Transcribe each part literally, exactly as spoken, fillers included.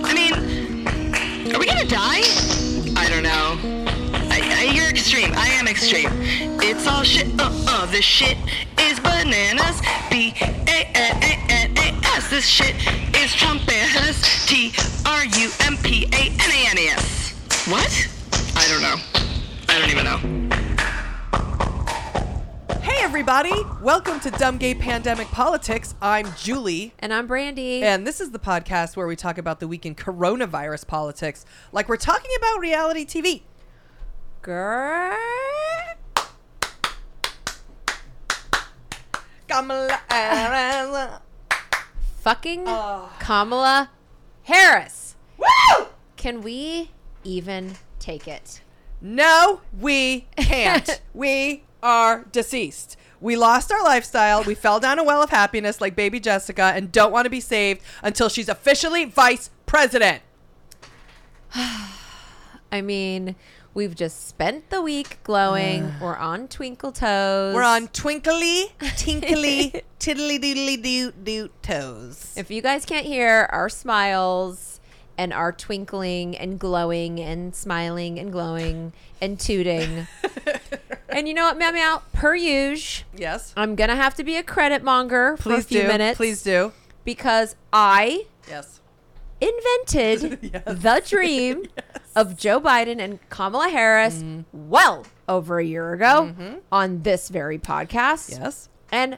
I mean, are we gonna die? I don't know. I, I, you're extreme. I am extreme. It's all shit. Uh-uh. This shit is bananas. B A N A N A S. This shit is Trumpanas. T R U M P A N A N A S. What? I don't know. I don't even know. Hey, everybody. Welcome to Dumb Gay Pandemic Politics. I'm Julie. And I'm Brandy. And this is the podcast where we talk about the week in coronavirus politics, like we're talking about reality T V. Girl. Kamala Harris. Fucking oh. Kamala Harris. Woo! Can we even take it? No, we can't. We are deceased. We lost our lifestyle. We fell down a well of happiness like baby Jessica and don't want to be saved until she's officially vice president. I mean... We've just spent the week glowing. Uh, We're on twinkle toes. We're on twinkly, tinkly, tiddly doodly doo doo toes. If you guys can't hear our smiles and our twinkling and glowing and smiling and glowing and tooting. And you know what, meow meow, per usual. Yes. I'm going to have to be a credit monger for Please a few do. minutes. Please do. Because I. Yes. Invented yes. the dream yes. of Joe Biden and Kamala Harris mm. well over a year ago mm-hmm. on this very podcast. Yes. And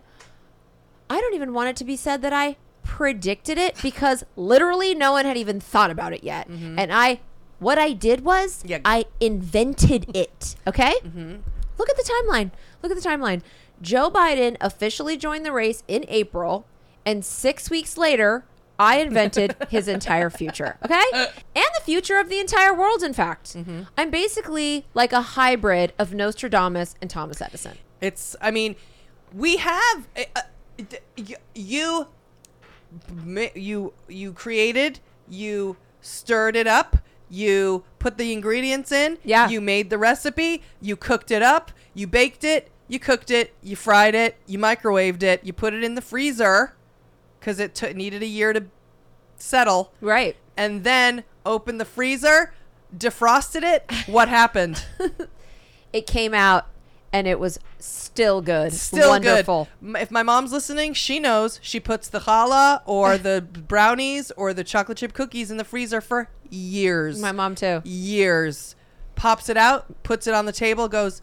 I don't even want it to be said that I predicted it because literally no one had even thought about it yet. Mm-hmm. And I, what I did was yeah. I invented it. Okay. Mm-hmm. Look at the timeline. Look at the timeline. Joe Biden officially joined the race in April, and six weeks later, I invented his entire future, okay? And the future of the entire world, in fact. Mm-hmm. I'm basically like a hybrid of Nostradamus and Thomas Edison. It's, I mean, we have, uh, you, you, you created, you stirred it up, you put the ingredients in, yeah. you made the recipe, you cooked it up, you baked it, you cooked it, you fried it, you microwaved it, you put it in the freezer. Because it t- needed a year to settle. Right. And then opened the freezer, defrosted it. What happened? It came out and it was still good. Still wonderful. Good. If my mom's listening, she knows she puts the challah or the brownies or the chocolate chip cookies in the freezer for years. My mom too. Years. Pops it out, puts it on the table, goes...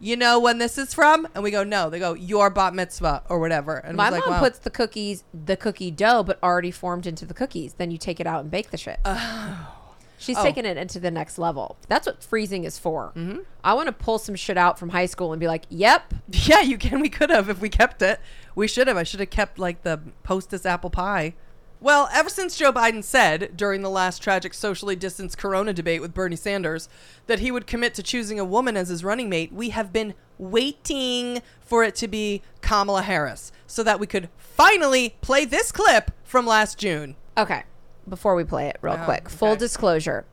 You know when this is from? And we go, no. They go, your bat mitzvah or whatever. And my mom like, wow. puts the cookies, the cookie dough, but already formed into the cookies. Then you take it out and bake the shit. Oh. She's oh. taking it into the next level. That's what freezing is for. Mm-hmm. I want to pull some shit out from high school and be like, yep. Yeah, you can. We could have if we kept it. We should have. I should have kept like the Hostess apple pie. Well, ever since Joe Biden said during the last tragic socially distanced corona debate with Bernie Sanders that he would commit to choosing a woman as his running mate, we have been waiting for it to be Kamala Harris so that we could finally play this clip from last June. Okay, before we play it real oh, quick, okay. Full disclosure.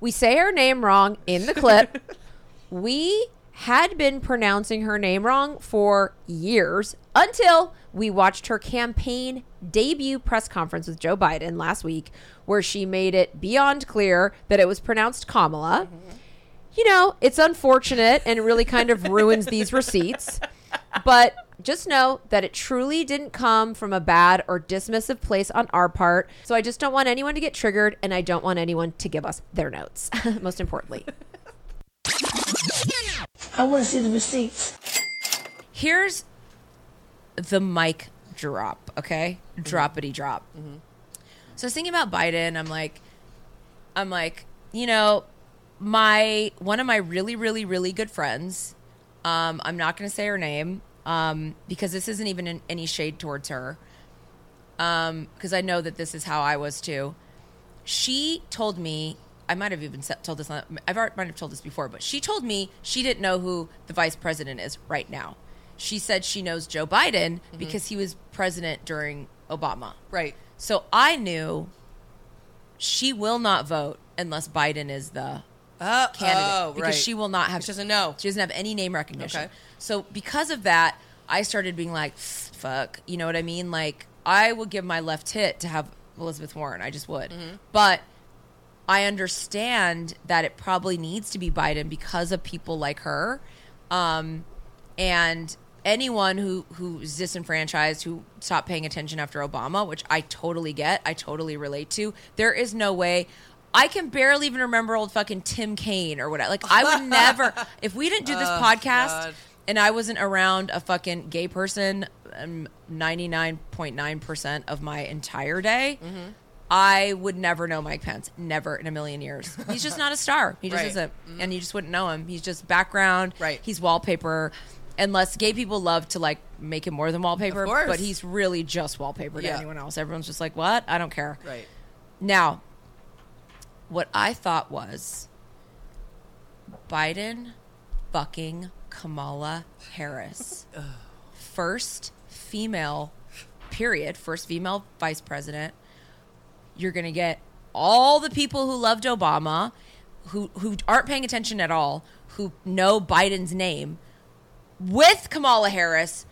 We say her name wrong in the clip. We had been pronouncing her name wrong for years until we watched her campaign debut press conference with Joe Biden last week, where she made it beyond clear that it was pronounced Kamala. Mm-hmm. You know, it's unfortunate and it really kind of ruins these receipts. But just know that it truly didn't come from a bad or dismissive place on our part. So I just don't want anyone to get triggered, and I don't want anyone to give us their notes, most importantly. I want to see the receipts. Here's the mic drop, okay? Mm-hmm. Droppity drop. Mm-hmm. So I was thinking about Biden. I'm like, I'm like, you know, my one of my really, really, really good friends. Um, I'm not going to say her name um, because this isn't even in any shade towards her. Um, because I know that this is how I was too. she told me, I might have even told this, I might have told this before, but she told me she didn't know who the vice president is right now. She said she knows Joe Biden mm-hmm. because he was president during Obama. Right. So I knew she will not vote unless Biden is the oh, candidate. Oh, because right. she will not have. She doesn't know. She doesn't have any name recognition. Okay. So because of that, I started being like, fuck. You know what I mean? Like, I would give my left hit to have Elizabeth Warren. I just would. Mm-hmm. But I understand that it probably needs to be Biden because of people like her. Um, and anyone who who's disenfranchised, who stopped paying attention after Obama, which I totally get, I totally relate to. There is no way. I can barely even remember old fucking Tim Kaine or whatever. Like, I would never, if we didn't do this oh, podcast God. and I wasn't around a fucking gay person ninety-nine point nine percent of my entire day, mm-hmm. I would never know Mike Pence. Never in a million years. He's just not a star. He just right. isn't. Mm-hmm. And you just wouldn't know him. He's just background. Right. He's wallpaper. Unless gay people love to, like, make him more than wallpaper. Of course. But he's really just wallpaper to yeah. anyone else. Everyone's just like, what? I don't care. Right. Now, what I thought was Biden fucking Kamala Harris. First female, period. First female vice president. You're going to get all the people who loved Obama, who, who aren't paying attention at all, who know Biden's name, with Kamala Harris.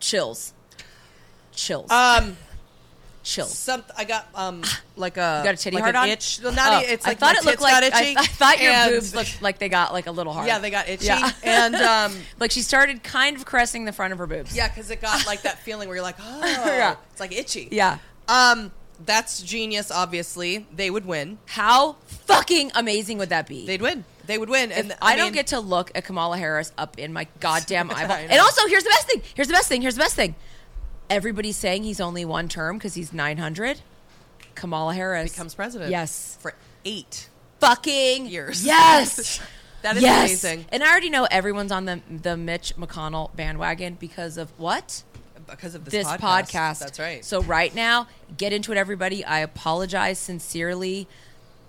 Chills. Chills. Um... Chills. Some, I got um like a you got a titty like hard an on? itch. Well, not oh, it's like I thought it looked like itchy. I, I thought and your boobs looked like they got like a little hard. Yeah, they got itchy. Yeah. And um, like she started kind of caressing the front of her boobs. Yeah, because it got like that feeling where you're like, oh, yeah. it's like itchy. Yeah. Um, that's genius. Obviously, they would win. How fucking amazing would that be? They'd win. They would win. And if I, I mean, don't get to look at Kamala Harris up in my goddamn eyeball. And also, here's the best thing. Here's the best thing. Here's the best thing. Everybody's saying he's only one term because he's nine hundred. Kamala Harris becomes president. Yes. For eight fucking years. Yes. That is yes. amazing. And I already know everyone's on the the Mitch McConnell bandwagon because of what? Because of this, this podcast. podcast. That's right. So right now, get into it, everybody. I apologize sincerely.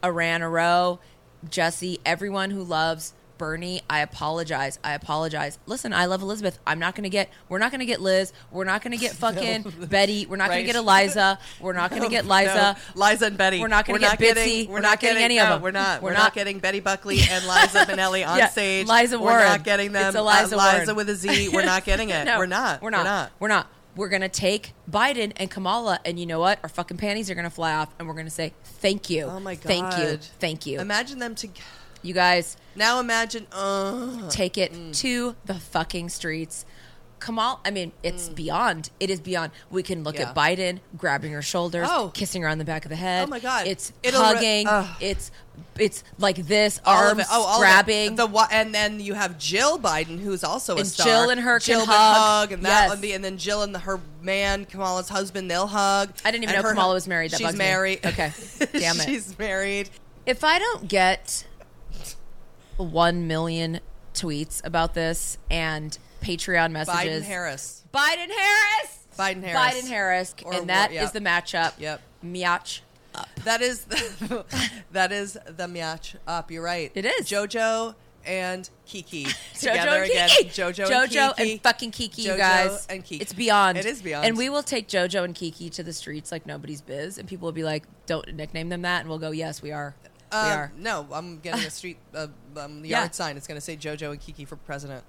Iran Arrow, Jesse, everyone who loves Bernie, I apologize. I apologize. Listen, I love Elizabeth. I'm not going to get, we're not going to get Liz. We're not going to get fucking no. Betty. We're not right. going to get Eliza. We're not going to no, get Liza. No. Liza and Betty. We're not going to get Bitsy. Getting, we're, we're not, not getting, getting any no, of them. We're not. We're, we're not, not getting Betty Buckley and Liza Minnelli on yeah. stage. Liza Warren. We're not getting them. It's Eliza, uh, Liza with a Z. We're not getting it. no, we're not. We're not. We're not. We're not. We're going to take Biden and Kamala, and you know what? Our fucking panties are going to fly off, and we're going to say, thank you. Oh, my God. Thank you. Thank you. Imagine them together. You guys. Now imagine. Uh, take it mm. to the fucking streets. Kamal, I mean, it's mm. beyond. It is beyond. We can look yeah. at Biden grabbing her shoulders, oh. kissing her on the back of the head. Oh, my God. It's It'll hugging. Re- it's it's like this, all arms oh, grabbing. The, and then you have Jill Biden, who's also a and star. Jill and her Jill can hug. hug and, that yes. one, and then Jill and the, her man, Kamala's husband, they'll hug. I didn't even and know her, Kamala was married. That she's married. Me. Okay. Damn it. She's married. If I don't get one million tweets about this and Patreon messages. Biden Harris. Biden Harris. Biden Harris. Biden Harris. Or, and that or, yeah. is the matchup. Yep. Match up. That is the that is the match up. You're right. It is. JoJo and Kiki. JoJo and Kiki. JoJo, JoJo and Kiki. and fucking Kiki, JoJo you guys. And Kiki. It's beyond. It is beyond. And we will take JoJo and Kiki to the streets like nobody's biz, and people will be like, don't nickname them that, and we'll go, yes, we are. Um, we are. No, I'm getting a street uh, um, the yard yeah. sign. It's going to say JoJo and Kiki for president.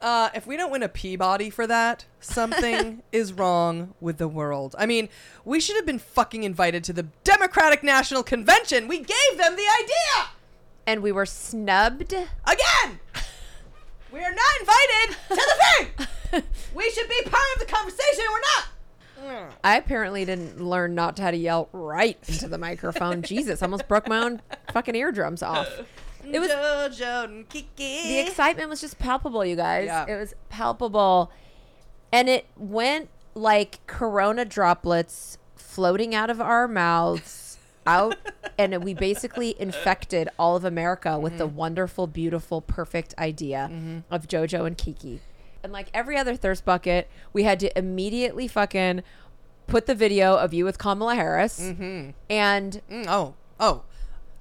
Uh, if we don't win a Peabody for that, something is wrong with the world. I mean, we should have been fucking invited to the Democratic National Convention. We gave them the idea. And we were snubbed. Again. We are not invited to the thing. We should be part of the conversation. We're not. I apparently didn't learn not to how to yell right into the microphone. Jesus, almost broke my own fucking eardrums off. It was JoJo and Kiki. The excitement was just palpable, you guys. Yeah. It was palpable. And it went like corona droplets floating out of our mouths out. And we basically infected all of America with mm-hmm. the wonderful, beautiful, perfect idea mm-hmm. of JoJo and Kiki. And like every other thirst bucket, we had to immediately fucking put the video of you with Kamala Harris. Mm-hmm. And mm, oh, oh,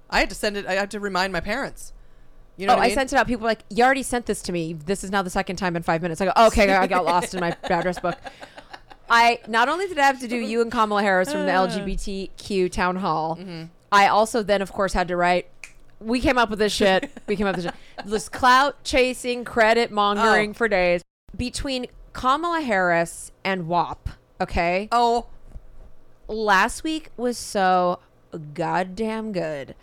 I had to send it. I had to remind my parents. You know oh, what I, mean? I sent it out. People were like, "You already sent this to me. This is now the second time in five minutes." I go, oh, "Okay, I got lost in my address book." I not only did I have to do you and Kamala Harris from the L G B T Q town hall, mm-hmm. I also then, of course, had to write. We came up with this shit. We came up with this shit. This clout chasing, credit mongering oh. for days between Kamala Harris and W A P. Okay. Oh, last week was so goddamn good.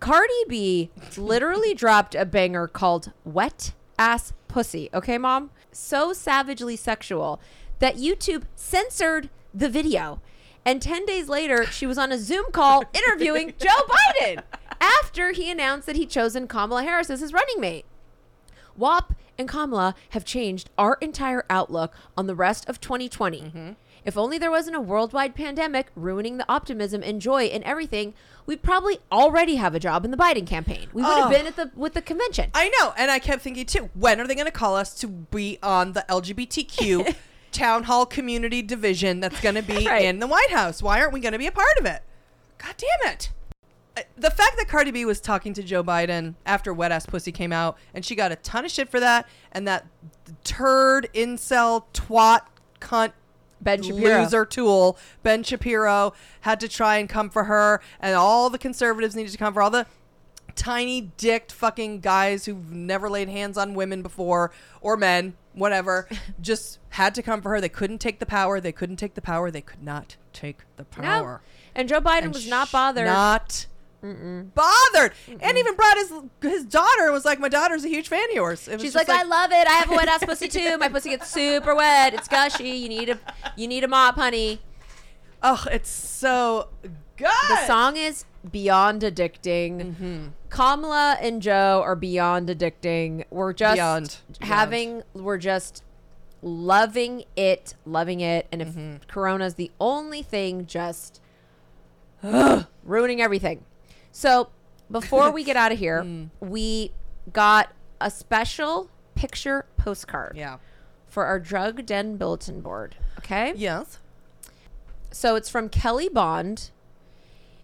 Cardi B literally dropped a banger called "Wet Ass Pussy." Okay, Mom. So savagely sexual that YouTube censored the video, and ten days later, she was on a Zoom call interviewing Joe Biden. After he announced that he'd chosen Kamala Harris as his running mate. W A P and Kamala have changed our entire outlook on the rest of twenty twenty. Mm-hmm. If only there wasn't a worldwide pandemic ruining the optimism and joy in everything, we'd probably already have a job in the Biden campaign. We would oh. have been at the with the convention. I know. And I kept thinking, too, when are they going to call us to be on the L G B T Q town hall community division that's going to be right. in the White House? Why aren't we going to be a part of it? God damn it. The fact that Cardi B was talking to Joe Biden after Wet Ass Pussy came out, and she got a ton of shit for that, and that turd, incel, twat, cunt, Ben Shapiro. Loser tool, Ben Shapiro, had to try and come for her, and all the conservatives needed to come for all the tiny dicked fucking guys who've never laid hands on women before, or men, whatever, just had to come for her. They couldn't take the power. They couldn't take the power. They could not take the power. No. And Joe Biden and was sh- not bothered. Not Mm-mm. bothered Mm-mm. and even brought his his daughter and was like, my daughter's a huge fan of yours. She's like, like, I love it. I have a wet ass pussy too. My pussy gets super wet. It's gushy. You need a you need a mop, honey. Oh, it's so good. The song is beyond addicting. Mm-hmm. Kamala and Joe are beyond addicting. We're just beyond. having beyond. We're just loving it, loving it. And if mm-hmm. Corona's the only thing just ugh, ruining everything. So before we get out of here, mm. we got a special picture postcard yeah. for our Drug Den bulletin board. Okay? Yes. So it's from Kelly Bond.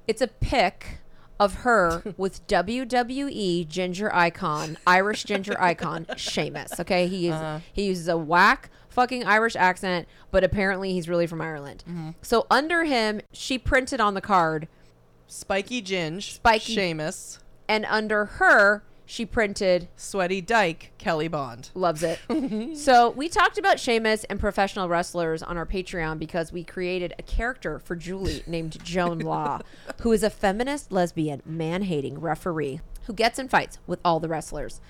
It's a pic of her with W W E ginger icon, Irish ginger icon, Sheamus. Okay? He, is, uh-huh. he uses a whack fucking Irish accent, but apparently he's really from Ireland. Mm-hmm. So under him, she printed on the card... Spiky Ginge, Spiky Sheamus. And under her, she printed... Sweaty Dyke, Kelly Bond. Loves it. So we talked about Sheamus and professional wrestlers on our Patreon because we created a character for Julie named Joan Law, who is a feminist, lesbian, man-hating referee who gets in fights with all the wrestlers.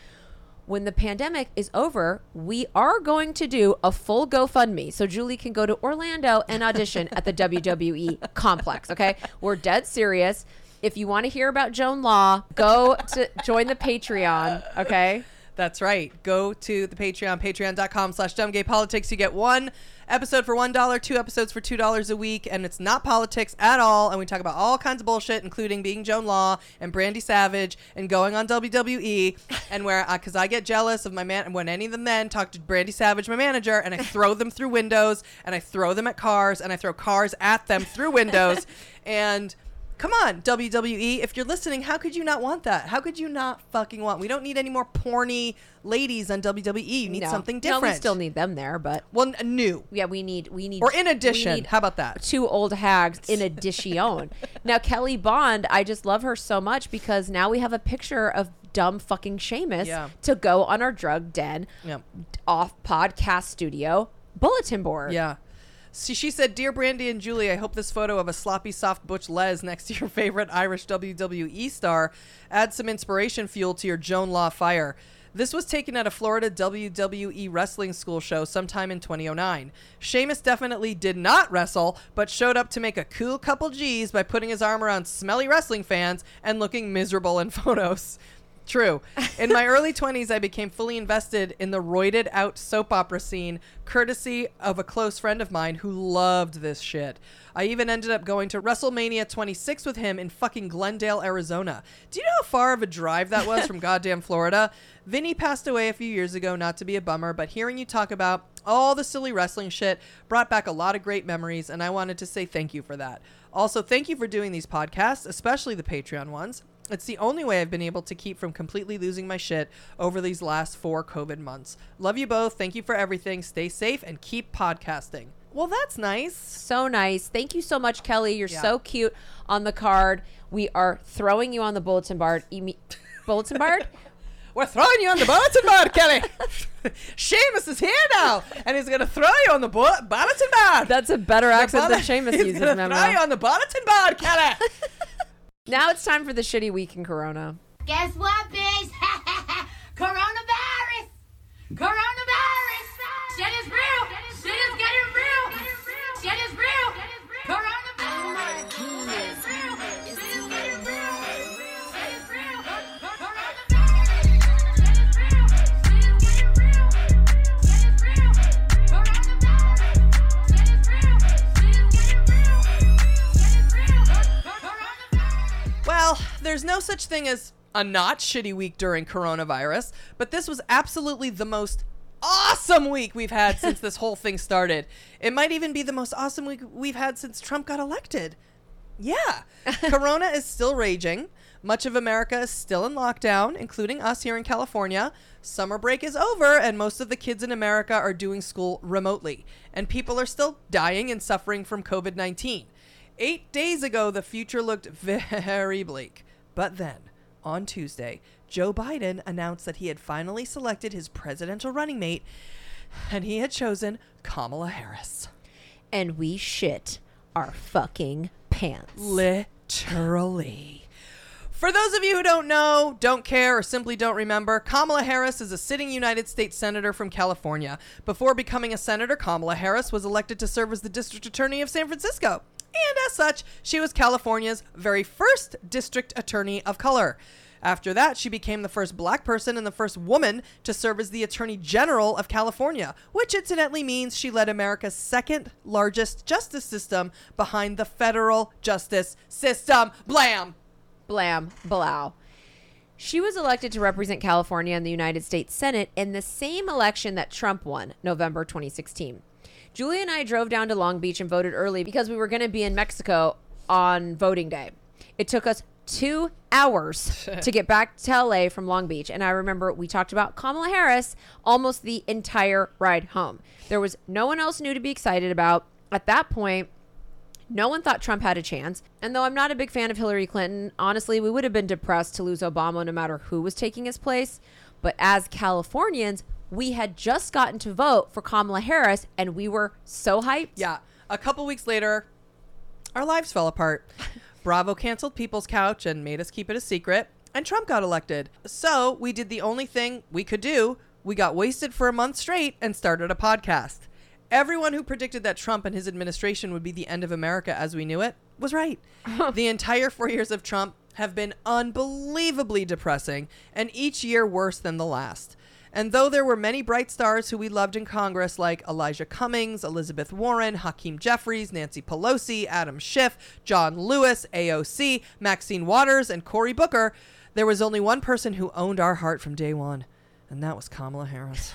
When the pandemic is over, we are going to do a full GoFundMe so Julie can go to Orlando and audition at the W W E complex, okay? We're dead serious. If you want to hear about Joan Law, go to join the Patreon, okay? That's right. Go to the Patreon, patreon.com slash dumbgaypolitics. You get one episode for one dollar, two episodes for two dollars a week, and it's not politics at all. And we talk about all kinds of bullshit, including being Joan Law and Brandy Savage and going on W W E. And where, because I, I get jealous of my man, when any of the men talk to Brandy Savage, my manager, and I throw them through windows, and I throw them at cars, and I throw cars at them through windows. And... Come on, W W E, if you're listening, how could you not want that? How could you not fucking want? We don't need any more porny ladies on W W E. You need no. something different. No, we still need them there, but... Well, new. Yeah, we need... we need. Or in addition. Need how about that? Two old hags in addition. Now, Kelly Bond, I just love her so much because now we have a picture of dumb fucking Sheamus yeah. to go on our Drug Den yeah. off podcast studio bulletin board. Yeah. So she said, "Dear Brandy and Julie, I hope this photo of a sloppy, soft butch les next to your favorite Irish W W E star adds some inspiration fuel to your Joan Law fire. This was taken at a Florida W W E wrestling school show sometime in twenty oh nine. Sheamus definitely did not wrestle, but showed up to make a cool couple G's by putting his arm around smelly wrestling fans and looking miserable in photos." True. In my early twenties, I became fully invested in the roided out soap opera scene, courtesy of a close friend of mine who loved this shit. I even ended up going to WrestleMania twenty-six with him in fucking Glendale, Arizona. Do you know how far of a drive that was from goddamn Florida? Vinny passed away a few years ago, not to be a bummer, but hearing you talk about All the silly wrestling shit brought back a lot of great memories, and I wanted to say thank you for that. Also, thank you for doing these podcasts, especially the Patreon ones. It's the only way I've been able to keep from completely losing my shit over these last four COVID months. Love you both. Thank you for everything. Stay safe and keep podcasting. Well, that's nice. So nice. Thank you so much, Kelly. You're yeah. so cute on the card. We are throwing you on the bulletin board. Imi- bulletin board? We're throwing you on the bulletin board, Kelly. Sheamus is here now, and he's going to throw you on the bo- bulletin board. That's a better accent bo- than Sheamus uses, remember? He's going to throw you on the bulletin board, Kelly. Now it's time for the shitty week in Corona. Guess what, bitch? Coronavirus! Coronavirus! Shit is real! Shit is getting real! Shit is real! Coronavirus! Shit is real! Shit is getting real! Shit is real! Coronavirus! Shit is real! Shit is getting real! Shit is real! Coronavirus! Shit is real! Shit is getting real! Shit is real! Coronavirus! Well, there's no such thing as a not shitty week during coronavirus, but this was absolutely the most awesome week we've had since this whole thing started. It might even be the most awesome week we've had since Trump got elected. Yeah. Corona is still raging. Much of America is still in lockdown, including us here in California. Summer break is over, and most of the kids in America are doing school remotely. And people are still dying and suffering from COVID nineteen. Eight days ago, the future looked very bleak. But then, on Tuesday, Joe Biden announced that he had finally selected his presidential running mate, and he had chosen Kamala Harris. And we shit our fucking pants. Literally. For those of you who don't know, don't care, or simply don't remember, Kamala Harris is a sitting United States Senator from California. Before becoming a senator, Kamala Harris was elected to serve as the District Attorney of San Francisco. And as such, she was California's very first district attorney of color. After that, she became the first black person and the first woman to serve as the Attorney General of California, which incidentally means she led America's second largest justice system behind the federal justice system. Blam! Blam. Blow. She was elected to represent California in the United States Senate in the same election that Trump won, November twenty sixteen. Julie and I drove down to Long Beach and voted early because we were going to be in Mexico on voting day. It took us two hours to get back to L A from Long Beach. And I remember we talked about Kamala Harris almost the entire ride home. There was no one else new to be excited about. At that point, no one thought Trump had a chance. And though I'm not a big fan of Hillary Clinton, honestly, we would have been depressed to lose Obama no matter who was taking his place. But as Californians, we had just gotten to vote for Kamala Harris, and we were so hyped. Yeah. A couple weeks later, our lives fell apart. Bravo canceled People's Couch and made us keep it a secret, and Trump got elected. So we did the only thing we could do. We got wasted for a month straight and started a podcast. Everyone who predicted that Trump and his administration would be the end of America as we knew it was right. The entire four years of Trump have been unbelievably depressing, and each year worse than the last. And though there were many bright stars who we loved in Congress, like Elijah Cummings, Elizabeth Warren, Hakeem Jeffries, Nancy Pelosi, Adam Schiff, John Lewis, A O C, Maxine Waters, and Cory Booker, there was only one person who owned our heart from day one, and that was Kamala Harris.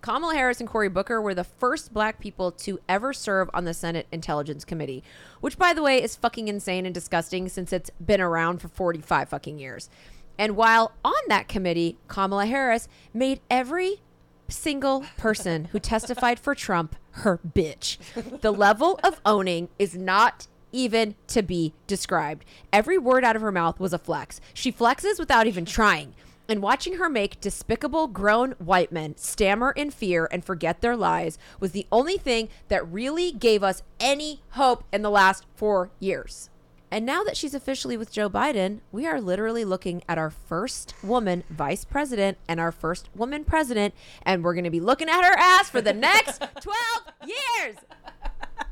Kamala Harris and Cory Booker were the first black people to ever serve on the Senate Intelligence Committee, which, by the way, is fucking insane and disgusting since it's been around for forty-five fucking years. And while on that committee, Kamala Harris made every single person who testified for Trump her bitch. The level of owning is not even to be described. Every word out of her mouth was a flex. She flexes without even trying. And watching her make despicable grown white men stammer in fear and forget their lies was the only thing that really gave us any hope in the last four years. And now that she's officially with Joe Biden, we are literally looking at our first woman vice president and our first woman president, and we're going to be looking at her ass for the next twelve years.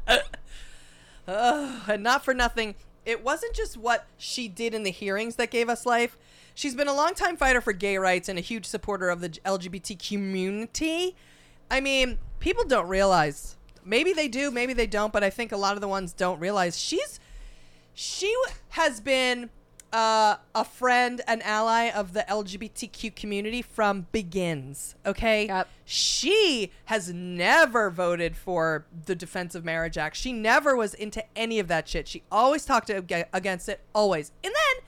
Uh, oh, and not for nothing, it wasn't just what she did in the hearings that gave us life. She's been a longtime fighter for gay rights and a huge supporter of the L G B T Q community. I mean, people don't realize. Maybe they do, maybe they don't, but I think a lot of the ones don't realize she's... She has been uh, a friend, an ally of the L G B T Q community from begins. Okay. Yep. She has never voted for the Defense of Marriage Act. She never was into any of that shit. She always talked against it. Always. And then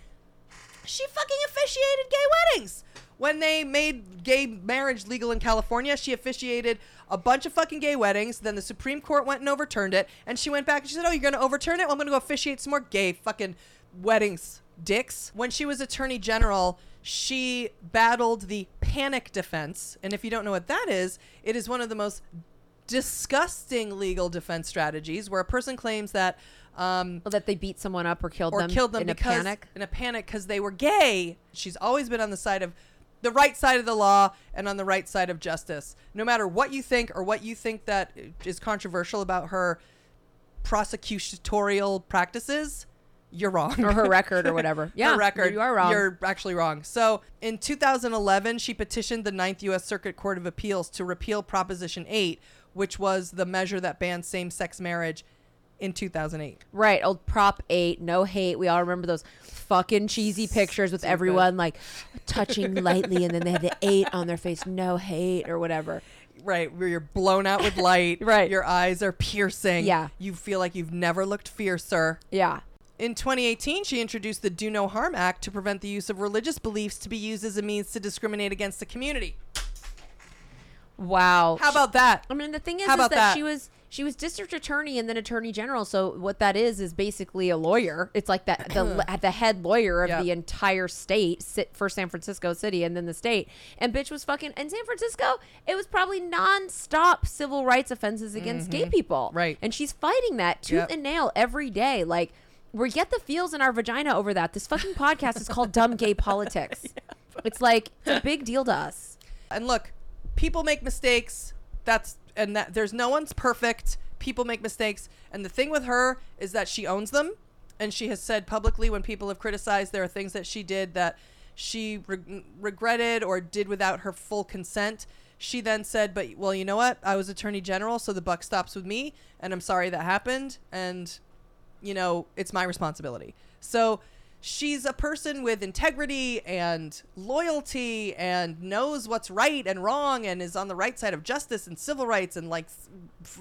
she fucking officiated gay weddings. When they made gay marriage legal in California, she officiated a bunch of fucking gay weddings. Then the Supreme Court went and overturned it. And she went back and she said, oh, you're going to overturn it? Well, I'm going to go officiate some more gay fucking weddings, dicks. When she was attorney general, she battled the panic defense. And if you don't know what that is, it is one of the most disgusting legal defense strategies where a person claims that Um, well, that they beat someone up or killed or them, killed them in, because, a panic. in a panic because they were gay. She's always been on the side of the right side of the law and on the right side of justice. No matter what you think or what you think that is controversial about her prosecutorial practices, you're wrong. Or her record or whatever. Yeah, her record. You are wrong. You're actually wrong. So in two thousand eleven, she petitioned the Ninth U S Circuit Court of Appeals to repeal Proposition eight, which was the measure that banned same-sex marriage in two thousand eight. Right. Old Prop eight. No hate. We all remember those fucking cheesy pictures with Stupid. everyone like touching lightly and then they had the eight on their face. No hate or whatever. Right. Where you're blown out with light. Right. Your eyes are piercing. Yeah. You feel like you've never looked fiercer. Yeah. In twenty eighteen, she introduced the Do No Harm Act to prevent the use of religious beliefs to be used as a means to discriminate against the community. Wow. How about that? I mean, the thing is, How is about that, that she was... She was district attorney and then attorney general. So what that is is basically a lawyer. It's like that the the head lawyer of yep. the entire state sit for San Francisco City and then the state. And bitch was fucking in San Francisco. It was probably nonstop civil rights offenses against mm-hmm. gay people. Right. And she's fighting that tooth yep. and nail every day. Like, we get the feels in our vagina over that. This fucking podcast is called Dumb Gay Politics. Yep. It's like it's a big deal to us. And look, people make mistakes. That's and that there's no one's perfect. People make mistakes. And the thing with her is that she owns them. And she has said publicly when people have criticized, there are things that she did that she re- regretted or did without her full consent. She then said, but well, you know what? I was attorney general. So the buck stops with me and I'm sorry that happened. And you know, it's my responsibility. So she's a person with integrity and loyalty and knows what's right and wrong and is on the right side of justice and civil rights and like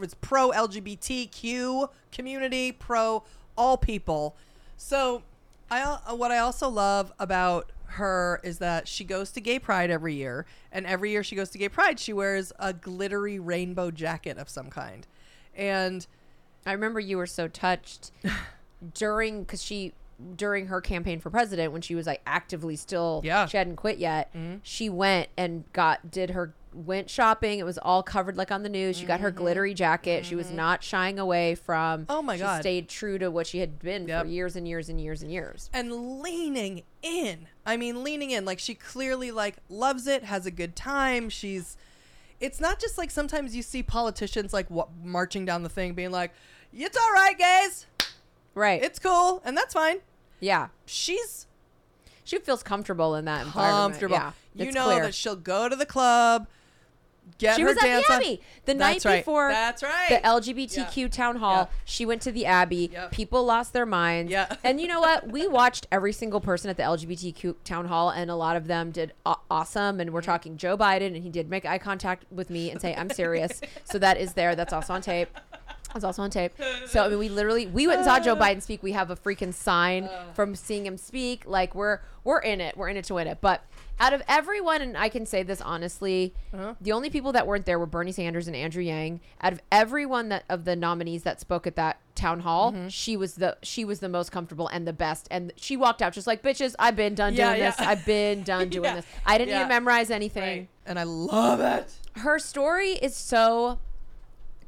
it's pro L G B T Q community, pro all people. So I what I also love about her is that she goes to Gay Pride every year, and every year she goes to Gay Pride, she wears a glittery rainbow jacket of some kind. And I remember you were so touched during because she... during her campaign for president when she was like actively still yeah. she hadn't quit yet mm-hmm. she went and got did her went shopping. It was all covered like on the news. She mm-hmm. got her glittery jacket. Mm-hmm. She was not shying away from oh my she god stayed true to what she had been yep. for years and years and years and years and leaning in I mean leaning in like she clearly like loves it, has a good time. She's it's not just like sometimes you see politicians like what marching down the thing being like it's all right guys right it's cool and that's fine. Yeah. She's... She feels comfortable in that comfortable. environment. Yeah, you know clear. that she'll go to the club, get she her dance on. She was at the Abbey. The that's night right. before that's right. the L G B T Q yeah. town hall, yeah. she went to the Abbey. Yep. People lost their minds. Yeah. And you know what? We watched every single person at the L G B T Q town hall, and a lot of them did awesome. And we're talking Joe Biden, and he did make eye contact with me and say, I'm serious. So that is there. That's also on tape. It's also on tape. So, I mean, we literally, we went and saw Joe Biden speak. We have a freaking sign uh, from seeing him speak. Like, we're we're in it. We're in it to win it. But out of everyone, and I can say this honestly, uh-huh. the only people that weren't there were Bernie Sanders and Andrew Yang. Out of everyone that of the nominees that spoke at that town hall, mm-hmm. she was the she was the most comfortable and the best. And she walked out just like, bitches, I've been done yeah, doing yeah. this. I've been done doing yeah. this. I didn't yeah. even memorize anything. Right. And I love it. Her story is so...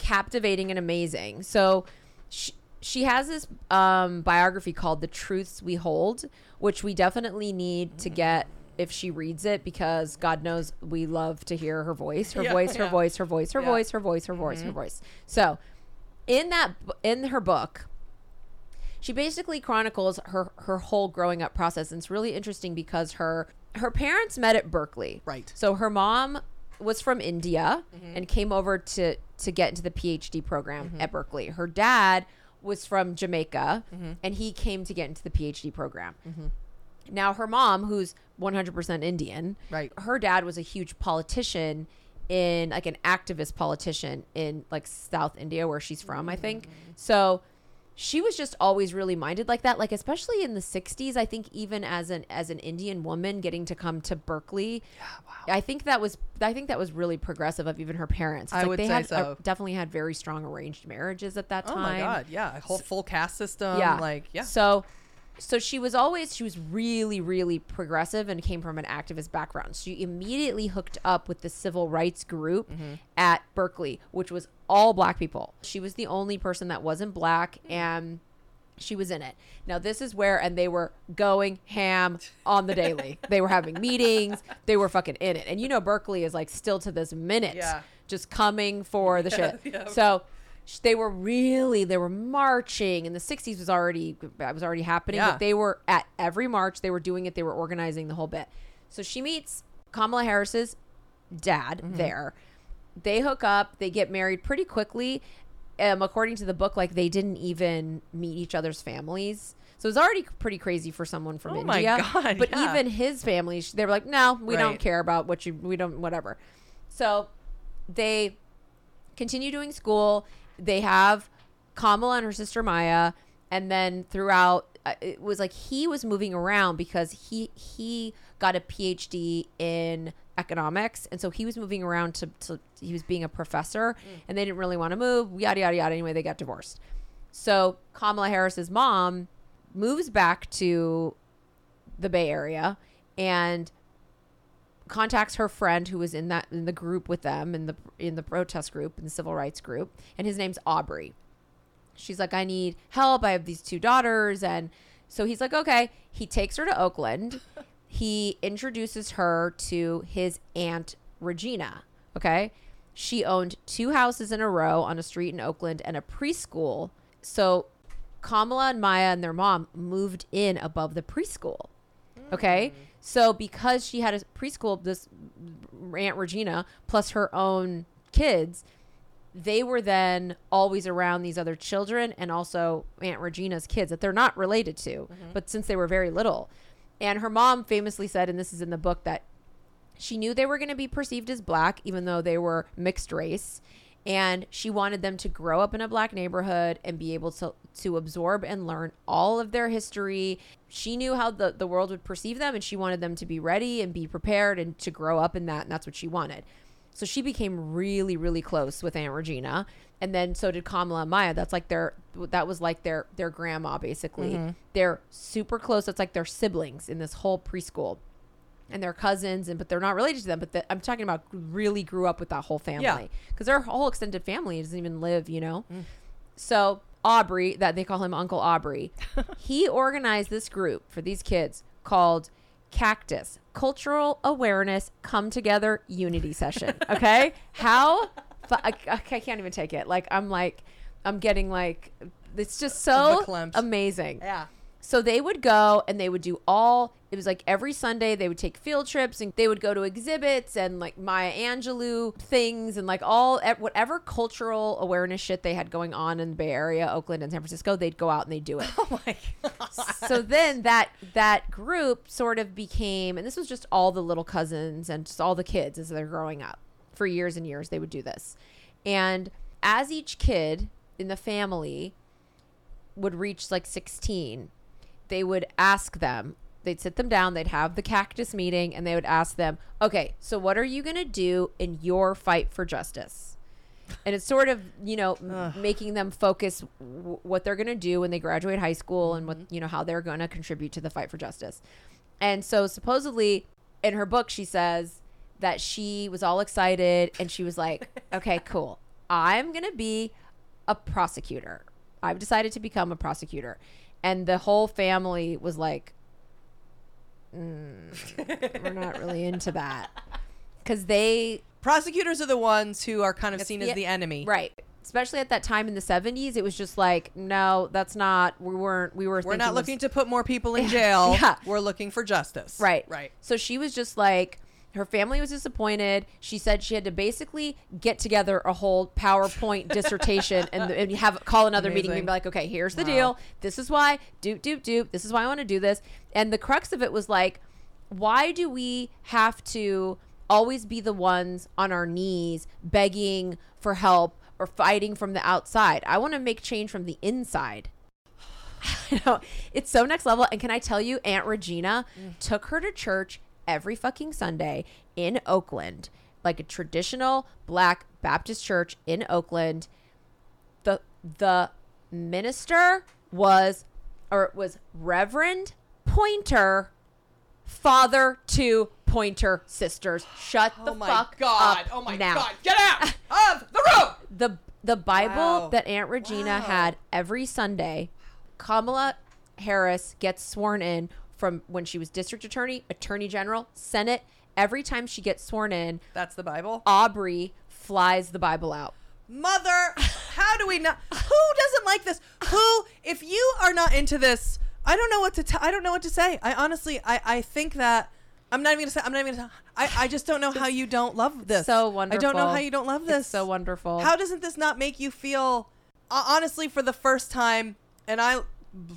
captivating and amazing. So she, she has this um biography called The Truths We Hold, which we definitely need to get if she reads it, because God knows we love to hear her voice her yeah, voice her yeah. voice her voice her yeah. voice her voice her mm-hmm. voice her voice. So in that in her book she basically chronicles her her whole growing up process, and it's really interesting because her her parents met at Berkeley. Right. So her mom was from India mm-hmm. and came over to to get into the P H D program mm-hmm. at Berkeley. Her dad was from Jamaica mm-hmm. and he came to get into the P H D program. Mm-hmm. Now, her mom, who's one hundred percent Indian, right? Her dad was a huge politician in, like, an activist politician in, like, South India, where she's from, mm-hmm. I think. So she was just always really minded like that. Like, especially in the sixties, I think even as an as an Indian woman getting to come to Berkeley, yeah, wow. I think that was I think that was really progressive of even her parents. It's I like would they say had, so. Uh, definitely had very strong arranged marriages at that time. Oh my God, yeah, a whole so, full caste system. Yeah, like yeah. So. So she was always, she was really, really progressive and came from an activist background. She immediately hooked up with the civil rights group mm-hmm. at Berkeley, which was all black people. She was the only person that wasn't black, and she was in it. Now, this is where, and they were going ham on the daily. They were having meetings. They were fucking in it. And you know, Berkeley is like still to this minute yeah. just coming for the yeah, shit. Yeah. So they were really, they were marching, and the sixties was already, that was already happening. Yeah. But they were at every march, they were doing it, they were organizing the whole bit. So she meets Kamala Harris's dad mm-hmm. there. They hook up, they get married pretty quickly. Um, according to the book, like they didn't even meet each other's families. So it's already pretty crazy for someone from oh India. My God, but yeah. even his family, they were like, no, we right. don't care about what you, we don't, whatever. So they continue doing school. They have Kamala and her sister Maya, and then throughout uh, it was like he was moving around because he he got a P H D in economics, and so he was moving around to, to he was being a professor, mm. and they didn't really want to move, yada yada yada. Anyway, they got divorced. So Kamala Harris's mom moves back to the Bay Area and contacts her friend who was in that in the group with them in the in the protest group, in the civil rights group, and his name's Aubrey. She's like, I need help, I have these two daughters. And so he's like, okay. He takes her to Oakland. He introduces her to his aunt Regina. Okay, she owned two houses in a row on a street in Oakland and a preschool. So Kamala and Maya and their mom moved in above the preschool. Okay, so because she had a preschool, this Aunt Regina plus her own kids, they were then always around these other children and also Aunt Regina's kids that they're not related to, mm-hmm. but since they were very little. And her mom famously said, and this is in the book, that she knew they were going to be perceived as black, even though they were mixed race. And she wanted them to grow up in a black neighborhood and be able to, to absorb and learn all of their history. She knew how the, the world would perceive them, and she wanted them to be ready and be prepared and to grow up in that. And that's what she wanted. So she became really, really close with Aunt Regina. And then so did Kamala and Maya. That's like their, that was like their, their grandma, basically. Mm-hmm. They're super close. That's like their siblings in this whole preschool. And their cousins, and but they're not related to them. But the, I'm talking about really grew up with that whole family, because yeah. their whole extended family doesn't even live, you know. Mm. So Aubrey, that they call him Uncle Aubrey, he organized this group for these kids called Cactus Cultural Awareness Come Together Unity Session. Okay, how I, I can't even take it. Like I'm like I'm getting like it's just so amazing. Yeah. So they would go and they would do all, it was like every Sunday they would take field trips and they would go to exhibits and like Maya Angelou things and like all, whatever cultural awareness shit they had going on in the Bay Area, Oakland and San Francisco, they'd go out and they'd do it. Oh my God. So then that, that group sort of became, and this was just all the little cousins and just all the kids as they're growing up. For years and years they would do this. And as each kid in the family would reach like sixteen, they would ask them, they'd sit them down, they'd have the cactus meeting, and they would ask them, okay, so what are you going to do in your fight for justice? And it's sort of, you know, m- making them focus w- what they're going to do when they graduate high school and what, you know, how they're going to contribute to the fight for justice. And so supposedly in her book, she says that she was all excited and she was like, okay, cool. I'm going to be a prosecutor. I've decided to become a prosecutor. And the whole family was like, mm, we're not really into that. Because they... prosecutors are the ones who are kind of seen the, as the enemy. Right. Especially at that time in the seventies, it was just like, no, that's not... We weren't... We were we're not looking of, to put more people in jail. Yeah. We're looking for justice. Right. Right. So she was just like, Her family was disappointed. She said she had to basically get together a whole PowerPoint dissertation and, and have call another Amazing. meeting and be like, okay, here's the wow. deal. This is why. Doop, doop, doop. This is why I want to do this. And the crux of it was like, why do we have to always be the ones on our knees begging for help or fighting from the outside? I want to make change from the inside. I know. It's so next level. And can I tell you, Aunt Regina mm. took her to church every fucking Sunday in Oakland, like a traditional Black Baptist church in Oakland. The the minister was, or it was Reverend Pointer, father to Pointer sisters. Shut the oh my fuck God. up Oh my now. God. Get out of the room. The, the Bible wow. that Aunt Regina wow. had every Sunday. Kamala Harris gets sworn in from when she was district attorney, attorney general, Senate. Every time she gets sworn in. That's the Bible. Aubrey flies the Bible out. Mother, how do we not? Who doesn't like this? Who, if you are not into this, I don't know what to tell. I don't know what to say. I honestly, I, I think that I'm not even going to say, I'm not even going to I I just don't know how you don't love this. So wonderful. I don't know how you don't love this. It's so wonderful. How doesn't this not make you feel, uh, honestly, for the first time, and I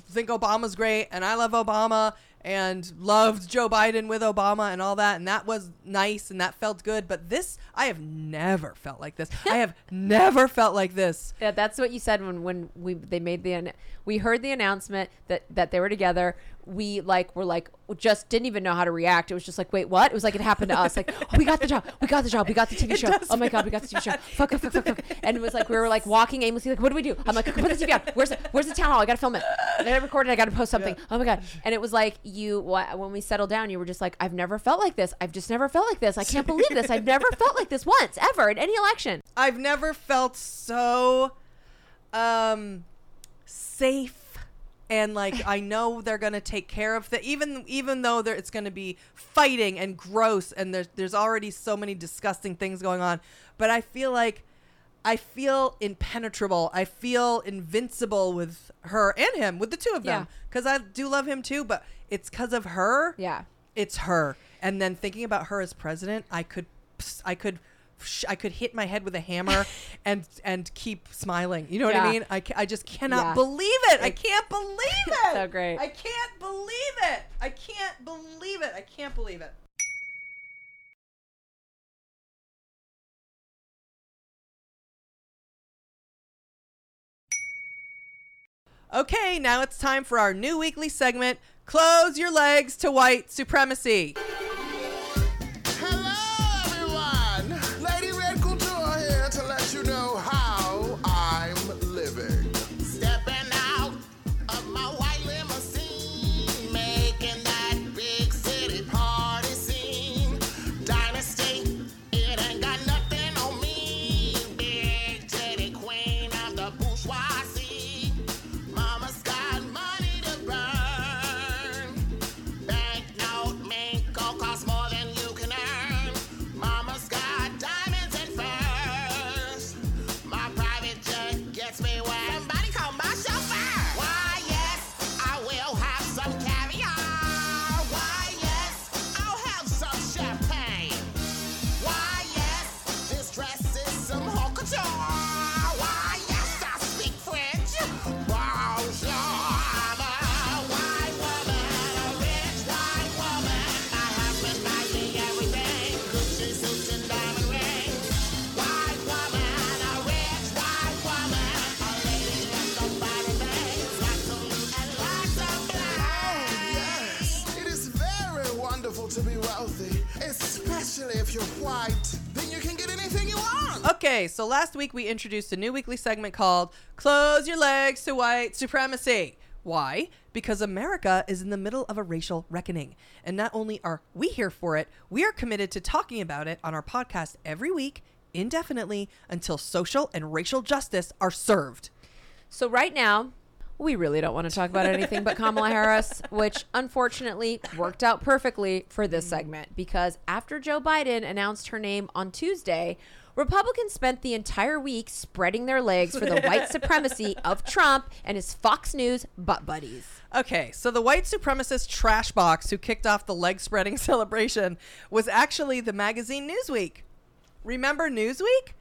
think Obama's great, and I love Obama, and loved Joe Biden with Obama and all that. And that was nice. And that felt good. But this, I have never felt like this. I have never felt like this. Yeah, that's what you said when, when we they made the, we heard the announcement that, that they were together. We like, were like, just didn't even know how to react. It was just like, wait, what? It was like, it happened to us. Like, oh, we got the job. We got the job. We got the T V show. Oh my God, we got the T V show. Fuck, fuck, fuck, fuck, fuck. And it was like, we were like walking aimlessly. Like, what do we do? I'm like, put the T V on. Where's the, where's the town hall? I got to film it. I got to record it. I got to post something. Yeah. Oh my God. And it was like, you when we settled down, you were just like, I've never felt like this. I've just never felt like this. I can't believe this. I've never felt like this once, ever, in any election. I've never felt so um, safe. And like, I know they're going to take care of that, even even though there, it's going to be fighting and gross. And there's, there's already so many disgusting things going on. But I feel like I feel impenetrable. I feel invincible with her and him, with the two of them, because yeah. I do love him, too. But it's because of her. Yeah, it's her. And then thinking about her as president, I could I could. I could hit my head with a hammer and and keep smiling. You know what yeah. I mean? I, I just cannot yeah. believe it. I can't believe it. So great. I can't believe it. I can't believe it. I can't believe it. Okay, now it's time for our new weekly segment, Close Your Legs to White Supremacy. Okay, so last week we introduced a new weekly segment called Close Your Legs to White Supremacy. Why? Because America is in the middle of a racial reckoning. And not only are we here for it, we are committed to talking about it on our podcast every week, indefinitely, until social and racial justice are served. So right now, we really don't want to talk about anything but Kamala Harris, which unfortunately worked out perfectly for this segment. Because after Joe Biden announced her name on Tuesday, Republicans spent the entire week spreading their legs for the white supremacy of Trump and his Fox News butt buddies. Okay, so the white supremacist trash box who kicked off the leg spreading celebration was actually the magazine Newsweek. Remember Newsweek?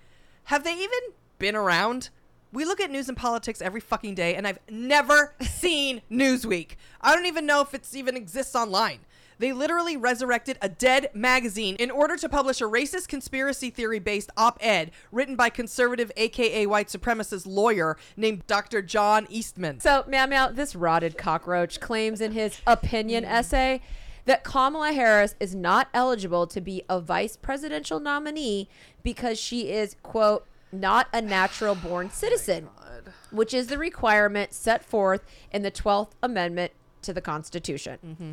Have they even been around? We look at news and politics every fucking day, and I've never seen Newsweek. I don't even know if it even exists online. They literally resurrected a dead magazine in order to publish a racist conspiracy theory-based op-ed written by conservative, a k a white supremacist lawyer named Doctor John Eastman. So, meow meow, this rotted cockroach claims in his opinion essay that Kamala Harris is not eligible to be a vice presidential nominee because she is, quote, not a natural-born citizen, oh which is the requirement set forth in the twelfth Amendment to the Constitution. Mm-hmm.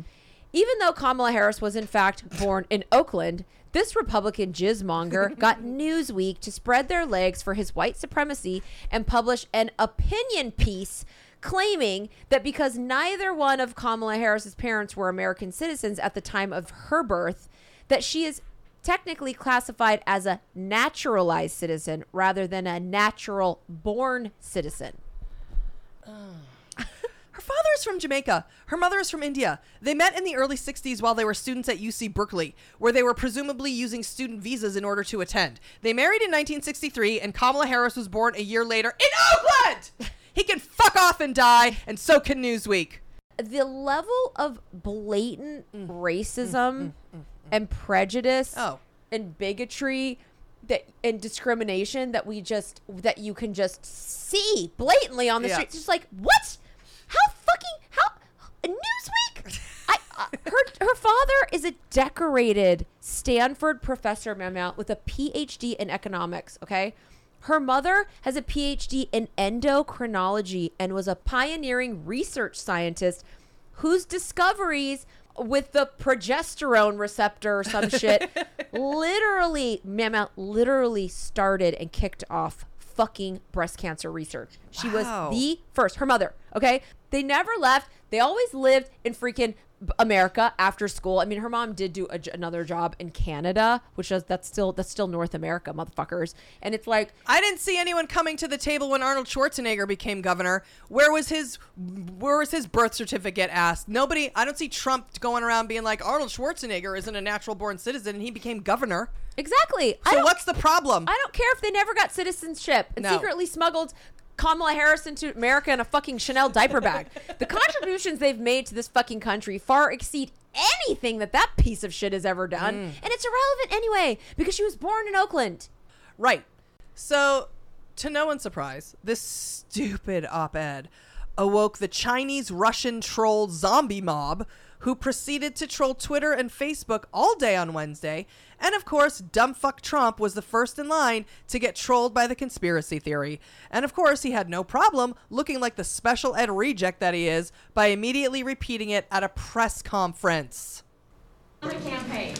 Even though Kamala Harris was, in fact, born in Oakland, this Republican jizzmonger got Newsweek to spread their legs for his white supremacy and publish an opinion piece claiming that because neither one of Kamala Harris's parents were American citizens at the time of her birth, that she is technically classified as a naturalized citizen rather than a natural-born citizen. Oh. Her father is from Jamaica. Her mother is from India. They met in the early sixties while they were students at U C Berkeley, where they were presumably using student visas in order to attend. They married in nineteen sixty-three, and Kamala Harris was born a year later in Oakland! He can fuck off and die, and so can Newsweek. The level of blatant mm. racism mm, mm, mm, mm. and prejudice oh. and bigotry that and discrimination that we just, that you can just see blatantly on the yeah. street. It's just like, what? How fucking, how, Newsweek? I, uh, her her father is a decorated Stanford professor, Mamma, with a P H D in economics, okay? Her mother has a P H D in endocrinology and was a pioneering research scientist whose discoveries with the progesterone receptor or some shit literally, Mamma, literally started and kicked off fucking breast cancer research. She wow. was the first, her mother, okay? They never left. They always lived in freaking America after school. I mean, her mom did do a, another job in Canada, which is that's still that's still North America, motherfuckers. And it's like, I didn't see anyone coming to the table when Arnold Schwarzenegger became governor. Where was his where was his birth certificate asked? Nobody. I don't see Trump going around being like, Arnold Schwarzenegger isn't a natural born citizen and he became governor. Exactly. So what's the problem? I don't care if they never got citizenship and no. secretly smuggled Kamala Harris into America in a fucking Chanel diaper bag. The contributions they've made to this fucking country far exceed anything that that piece of shit has ever done. Mm. And it's irrelevant anyway, because she was born in Oakland. Right. So, to no one's surprise, this stupid op-ed awoke the Chinese Russian troll zombie mob who proceeded to troll Twitter and Facebook all day on Wednesday. And of course, dumbfuck Trump was the first in line to get trolled by the conspiracy theory. And of course, he had no problem looking like the special ed reject that he is by immediately repeating it at a press conference. On the campaign,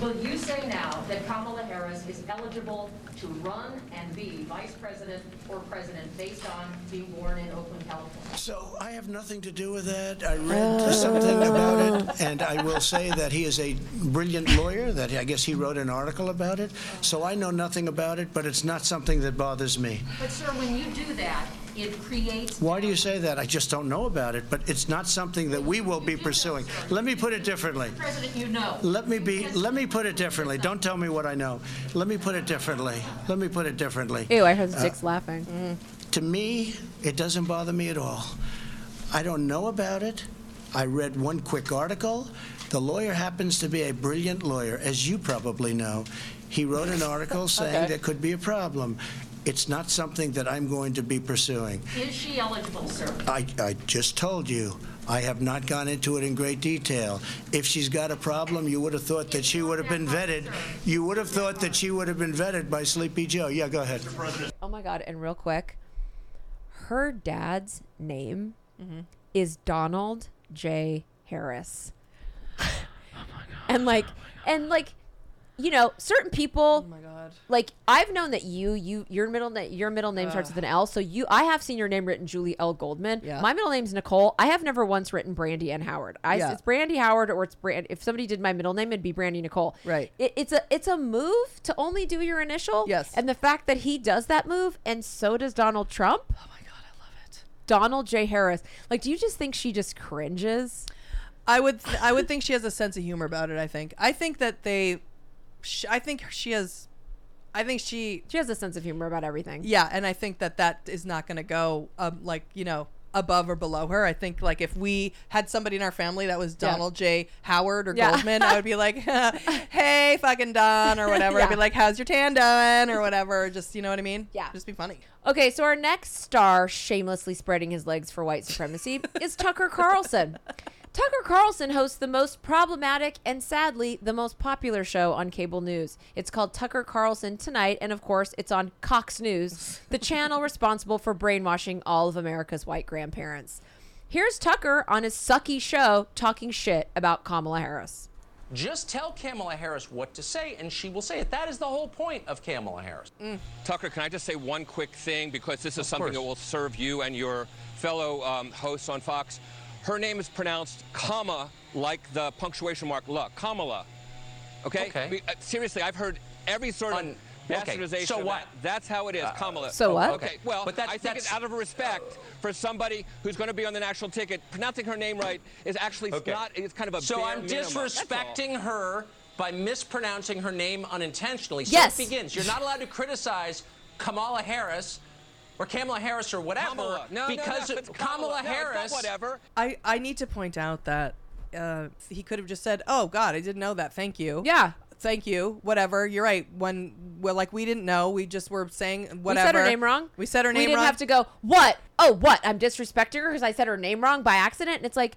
will you say now that Kamala Harris is eligible to run and be vice president or president based on being born in Oakland, California? So I have nothing to do with that. I read uh. something about it, and I will say that he is a brilliant lawyer, that I guess he wrote an article about it. So I know nothing about it, but it's not something that bothers me. But, sir, when you do that, it creates... Why do you say that? I just don't know about it, but it's not something that we will be pursuing. Let me put it differently. President, you know. Let me be... Let me put it differently. Don't tell me what I know. Let me put it differently. Let me put it differently. Ew, I heard Dick's uh, laughing. Mm. To me, it doesn't bother me at all. I don't know about it. I read one quick article. The lawyer happens to be a brilliant lawyer, as you probably know. He wrote an article saying okay. there could be a problem. It's not something that I'm going to be pursuing. Is she eligible, sir? I, I just told you. I have not gone into it in great detail. If she's got a problem, you would have thought that she would have been vetted. You would have thought that she would have been vetted by Sleepy Joe. Yeah, go ahead. Oh, my God. And real quick, her dad's name mm-hmm. is Donald J. Harris. Oh, my God. And, like, oh my God. and like, you know, certain people. Oh my God. Like I've known that you, you, your middle name, your middle name uh. starts with an L. So you, I have seen your name written Julie L. Goldman. Yeah. My middle name's Nicole. I have never once written Brandy N. Howard. I, yeah. It's Brandy Howard or it's Brand. If somebody did my middle name, it'd be Brandy Nicole. Right. It, it's a, it's a move to only do your initial. Yes. And the fact that he does that move, and so does Donald Trump. Oh my God, I love it. Donald J. Harris. Like, do you just think she just cringes? I would, th- I would think she has a sense of humor about it. I think, I think that they, sh- I think she has, I think she, she has a sense of humor about everything. Yeah. And I think that that is not going to go um, like, you know, above or below her. I think like if we had somebody in our family that was Donald yeah. J. Howard or yeah. Goldman, I would be like, hey, fucking Don or whatever. Yeah. I'd be like, how's your tan done or whatever? Just, you know what I mean? Yeah. Just be funny. Okay, so our next star shamelessly spreading his legs for white supremacy is Tucker Carlson. Tucker Carlson hosts the most problematic and sadly the most popular show on cable news. It's called Tucker Carlson Tonight, and of course it's on Cox News, the channel responsible for brainwashing all of America's white grandparents. Here's Tucker on his sucky show talking shit about Kamala Harris. Just tell Kamala Harris what to say and she will say it. That is the whole point of Kamala Harris. Mm. Tucker, can I just say one quick thing, because this is of something course. that will serve you and your fellow um, hosts on Fox. Her name is pronounced comma, like the punctuation mark, la, Kamala. Okay? okay. I mean, uh, seriously, I've heard every sort of Un- bastardization okay. so of what? That. That's how it is, uh, Kamala. So what? Okay, well, but that's, I think it's out of respect for somebody who's going to be on the national ticket. Pronouncing her name right is actually okay. not, it's kind of a So I'm minimum. disrespecting her by mispronouncing her name unintentionally. So yes. it begins. You're not allowed to criticize Kamala Harris or Kamala Harris or whatever, Kamala. No, because no, no, Kamala, Kamala Harris. No, whatever. I, I need to point out that uh, he could have just said, oh, God, I didn't know that. Thank you. Yeah. Thank you. Whatever. You're right. When, well, like, we didn't know. We just were saying whatever. We said her name wrong. We said her name wrong. We didn't wrong. have to go, what? Oh, what? I'm disrespecting her because I said her name wrong by accident. And it's like,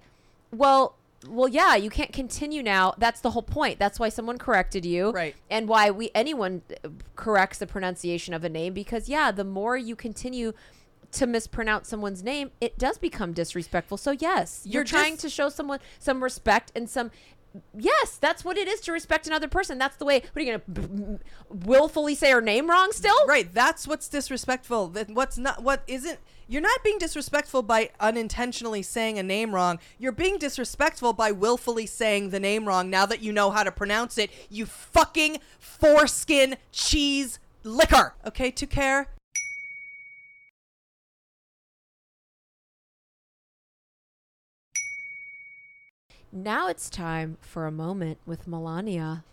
well, well, yeah, you can't continue now. That's the whole point. That's why someone corrected you. Right. And why we anyone corrects the pronunciation of a name, because, yeah, the more you continue to mispronounce someone's name, it does become disrespectful. So, yes, you're, you're trying just- to show someone some respect and some. Yes, that's what it is to respect another person. That's the way. What are you going to b- b- willfully say her name wrong still? Right. That's what's disrespectful. What's not, what isn't. You're not being disrespectful by unintentionally saying a name wrong. You're being disrespectful by willfully saying the name wrong now that you know how to pronounce it, you fucking foreskin cheese liquor. Okay, to care. Now it's time for a moment with Melania.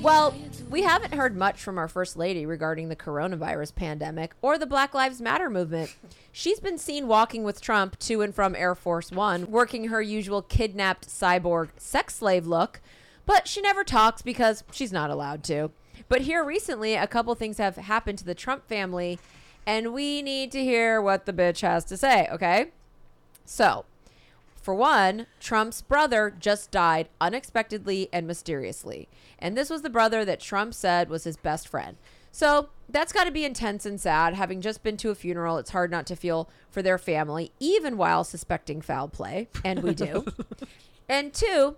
Well, we haven't heard much from our First Lady regarding the coronavirus pandemic or the Black Lives Matter movement. She's been seen walking with Trump to and from Air Force One, working her usual kidnapped cyborg sex slave look, but she never talks because she's not allowed to. But here recently, a couple things have happened to the Trump family, and we need to hear what the bitch has to say, okay? So, for one, Trump's brother just died unexpectedly and mysteriously. And this was the brother that Trump said was his best friend. So that's got to be intense and sad. Having just been to a funeral, it's hard not to feel for their family, even while suspecting foul play. And we do. And two,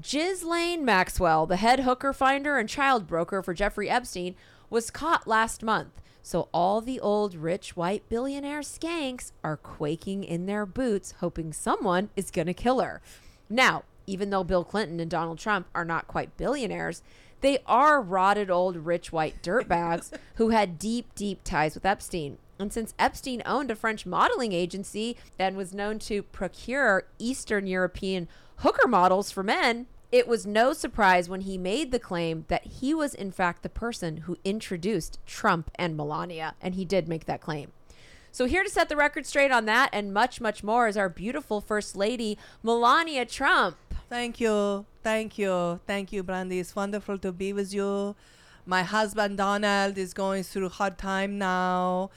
Ghislaine Maxwell, the head hooker finder and child broker for Jeffrey Epstein, was caught last month. So all the old rich white billionaire skanks are quaking in their boots, hoping someone is going to kill her. Now, even though Bill Clinton and Donald Trump are not quite billionaires, they are rotted old rich white dirtbags who had deep, deep ties with Epstein. And since Epstein owned a French modeling agency and was known to procure Eastern European hooker models for men, it was no surprise when he made the claim that he was, in fact, the person who introduced Trump and Melania. And he did make that claim. So here to set the record straight on that and much, much more is our beautiful First Lady, Melania Trump. Thank you. Thank you. Thank you, Brandy. It's wonderful to be with you. My husband, Donald, is going through a hard time now.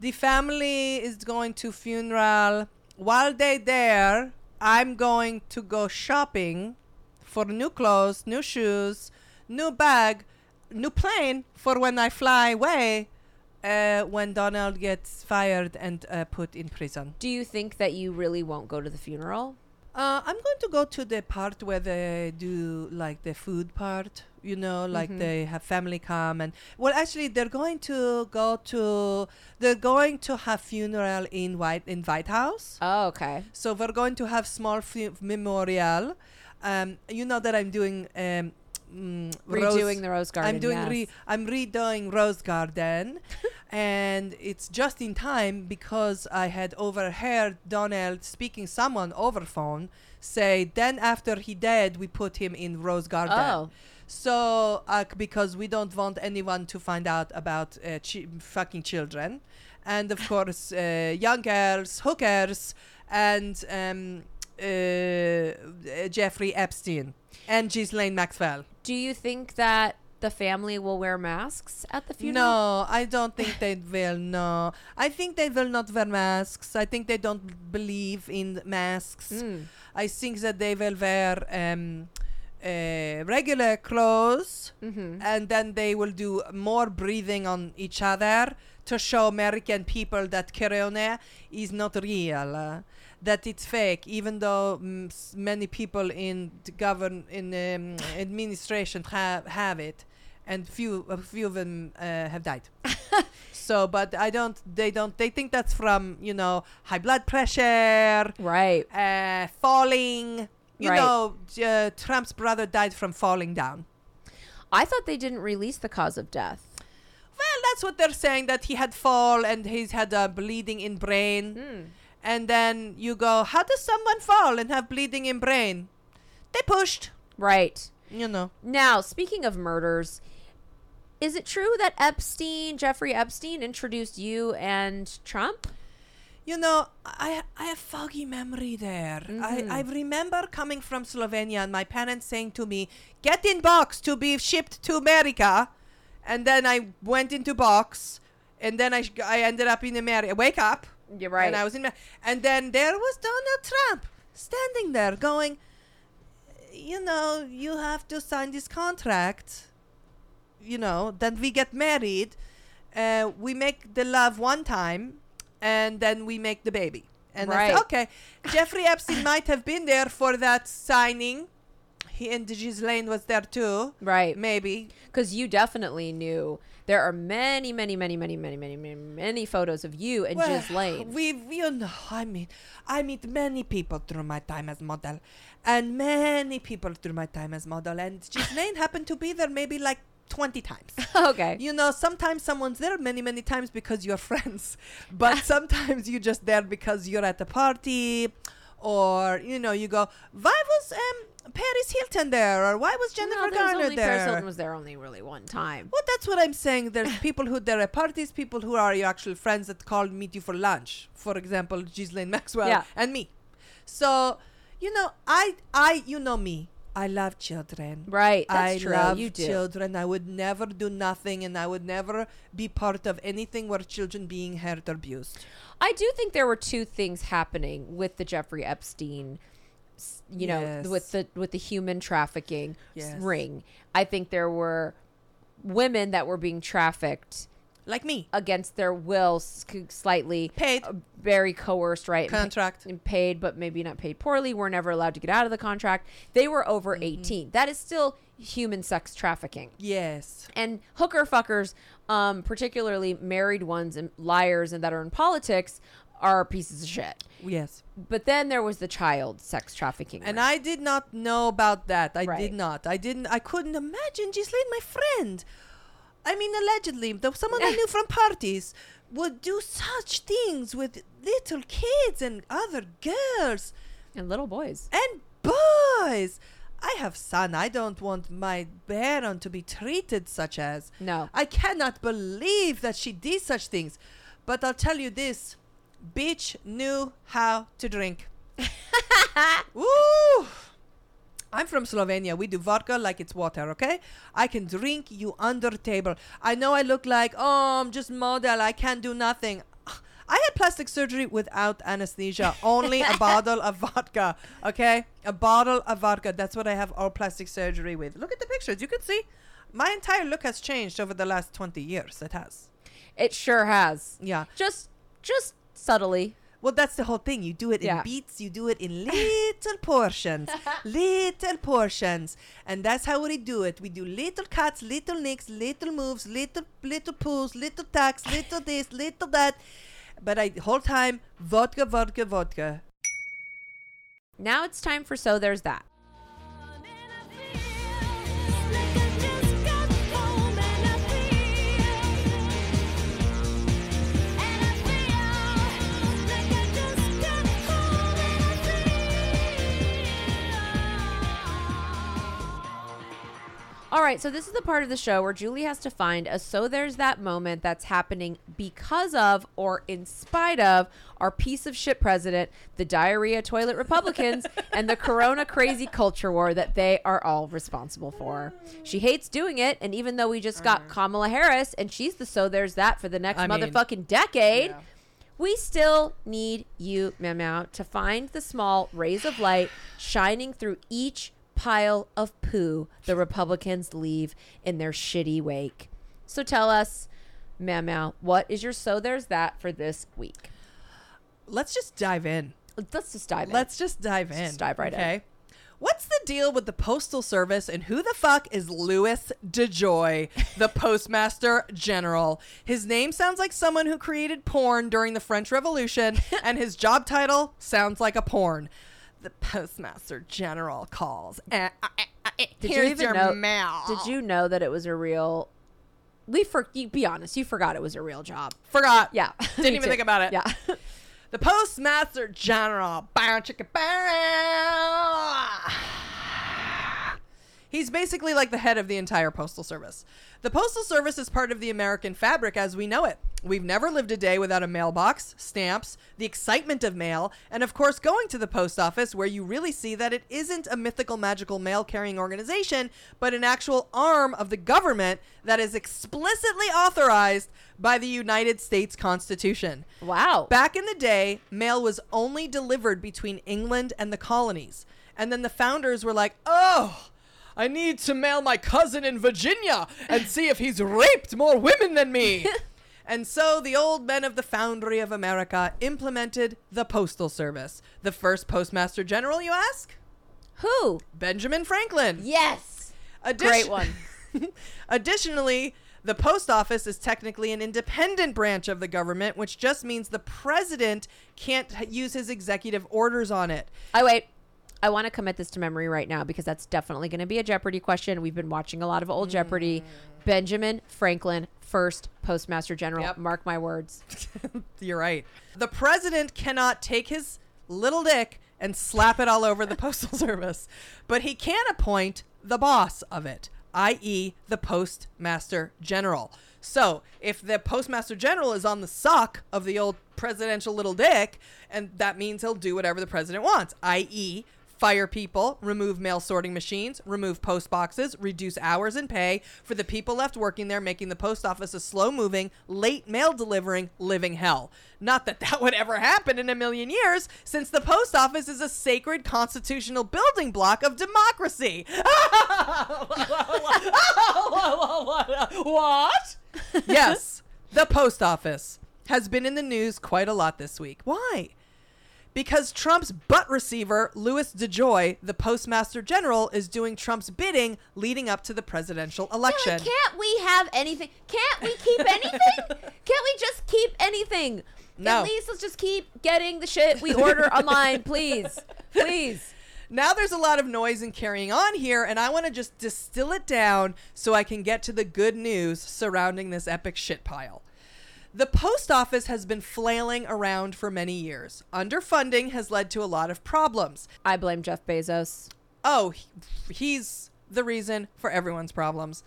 The family is going to funeral. While they're there, I'm going to go shopping for new clothes, new shoes, new bag, new plane for when I fly away uh, when Donald gets fired and uh, put in prison. Do you think that you really won't go to the funeral? Uh, I'm going to go to the part where they do like the food part, you know, like mm-hmm. they have family come and well, actually, they're going to go to they're going to have funeral in White in White House. Oh, okay. So we're going to have small fu- memorial. Um, you know that I'm doing um, mm, redoing Rose, the Rose Garden. I'm doing yes. re, I'm redoing Rose Garden, and it's just in time because I had overheard Donald speaking someone over phone say, "Then after he died, we put him in Rose Garden." Oh. So uh, because we don't want anyone to find out about uh, chi- fucking children, and of course uh, young girls, hookers, and. Um, Uh, Jeffrey Epstein and Ghislaine Maxwell. Do you think that the family will wear masks at the funeral? No, I don't think they will. No, I think they will not wear masks. I think they don't believe in masks. Mm. I think that they will wear um, uh, regular clothes, mm-hmm. and then they will do more breathing on each other to show American people that corona is not real, uh, that it's fake, even though m- many people in the govern in um, administration have have it, and few a few of them uh, have died. So, but I don't. They don't. They think that's from you know high blood pressure, right? Uh, falling. You right. know, uh, Trump's brother died from falling down. I thought they didn't release the cause of death. Well, that's what they're saying, that he had fall and he's had a uh, bleeding in brain. Mm. And then you go, how does someone fall and have bleeding in brain? They pushed. Right. You know. Now, speaking of murders, is it true that Epstein, Jeffrey Epstein, introduced you and Trump? You know, I I have foggy memory there. Mm-hmm. I, I remember coming from Slovenia and my parents saying to me, get in box to be shipped to America. And then I went into box, and then I sh- I ended up in America. Wake up! You're right. And I was in, Ma- and then there was Donald Trump standing there, going, you know, you have to sign this contract, you know, then we get married, uh, we make the love one time, and then we make the baby. And right. I said, okay, Jeffrey Epstein might have been there for that signing. He and Ghislaine was there too. Right. Maybe. Because you definitely knew. There are many, many, many, many, many, many, many, many photos of you and well, Ghislaine. We've, you know, I mean, I meet many people through my time as model. And many people through my time as model. And Ghislaine happened to be there maybe like twenty times. Okay. You know, sometimes someone's there many, many times because you're friends. But sometimes you're just there because you're at a party. Or, you know, you go, why was... um. Paris Hilton there, or why was Jennifer no, Garner only there? Paris Hilton was there only really one time. Well, that's what I'm saying. There's people who there are parties, people who are your actual friends that call meet you for lunch. For example, Ghislaine Maxwell yeah. and me. So, you know, I, I, you know me. I love children. Right, that's I true. I love you do. children. I would never do nothing, and I would never be part of anything where children being hurt or abused. I do think there were two things happening with the Jeffrey Epstein. You know, yes. with the with the human trafficking yes. ring, I think there were women that were being trafficked, like me, against their will, slightly paid, uh, very coerced, right? Contract and paid, but maybe not paid poorly. We're never allowed to get out of the contract. They were over mm-hmm. eighteen. That is still human sex trafficking. Yes, and hooker fuckers, um, particularly married ones and liars and that are in politics. Are pieces of shit. Yes. But then there was the child sex trafficking. And ring. I did not know about that. I right. did not. I didn't. I couldn't imagine Ghislaine, my friend. I mean, allegedly, though someone I knew from parties would do such things with little kids and other girls. And little boys. And boys. I have son. I don't want my Baron to be treated such as. No. I cannot believe that she did such things. But I'll tell you this. Bitch knew how to drink. Woo! I'm from Slovenia. We do vodka like it's water, okay? I can drink you under table. I know I look like, oh, I'm just model. I can't do nothing. I had plastic surgery without anesthesia, only a bottle of vodka, okay? A bottle of vodka. That's what I have all plastic surgery with. Look at the pictures. You can see my entire look has changed over the last twenty years. It has. It sure has. Yeah. Just just subtly. Well, that's the whole thing. You do it in yeah. beats. You do it in little portions, little portions. And that's how we do it. We do little cuts, little nicks, little moves, little little pulls, little tacks, little this, little that. But I whole time, vodka, vodka, vodka. Now it's time for So There's That. All right, so this is the part of the show where Julie has to find a So There's That moment that's happening because of or in spite of our piece of shit president, the diarrhea toilet Republicans, and the corona crazy culture war that they are all responsible for. She hates doing it, and even though we just got Kamala Harris, and she's the So There's That for the next I motherfucking mean, decade, yeah. we still need you, Meow, to find the small rays of light shining through each pile of poo the Republicans leave in their shitty wake. So tell us, Meow, what is your So There's That for this week? Let's just dive in. Let's just dive in. Let's just dive in. Let's just dive right okay. in. What's the deal with the Postal Service, and who the fuck is Louis DeJoy, the Postmaster General? His name sounds like someone who created porn during the French Revolution, and his job title sounds like a porn. The Postmaster General calls. Eh, eh, eh, eh. Did Here's you even your know, mail. Did you know that it was a real... We for, you, be honest, you forgot it was a real job. Forgot. Yeah. Didn't even too. think about it. Yeah. The Postmaster General. Bow, chicka, bow. He's basically like the head of the entire Postal Service. The Postal Service is part of the American fabric as we know it. We've never lived a day without a mailbox, stamps, the excitement of mail, and of course going to the post office, where you really see that it isn't a mythical, magical mail-carrying organization, but an actual arm of the government that is explicitly authorized by the United States Constitution. Wow. Back in the day, mail was only delivered between England and the colonies. And then the founders were like, oh... I need to mail my cousin in Virginia and see if he's raped more women than me. And so the old men of the foundry of America implemented the Postal Service. The first Postmaster General, you ask? Who? Benjamin Franklin. Yes. Addi- Great one. Additionally, the post office is technically an independent branch of the government, which just means the president can't use his executive orders on it. Oh, wait. I want to commit this to memory right now because that's definitely going to be a Jeopardy question. We've been watching a lot of old mm. Jeopardy. Benjamin Franklin, first Postmaster General. Yep. Mark my words. You're right. The president cannot take his little dick and slap it all over the Postal Service, but he can appoint the boss of it, that is the Postmaster General. So if the Postmaster General is on the sock of the old presidential little dick, and that means he'll do whatever the president wants, that is fire people, remove mail sorting machines, remove post boxes, reduce hours and pay for the people left working there, making the post office a slow-moving, late mail-delivering living hell. Not that that would ever happen in a million years, since the post office is a sacred constitutional building block of democracy. What? Yes, the post office has been in the news quite a lot this week. Why? Because Trump's butt receiver, Louis DeJoy, the Postmaster General, is doing Trump's bidding leading up to the presidential election. Really, can't we have anything? Can't we keep anything? Can't we just keep anything? No. At least let's just keep getting the shit we order online, please. Please. Now there's a lot of noise and carrying on here, and I want to just distill it down so I can get to the good news surrounding this epic shit pile. The post office has been flailing around for many years. Underfunding has led to a lot of problems. I blame Jeff Bezos. Oh, he's the reason for everyone's problems.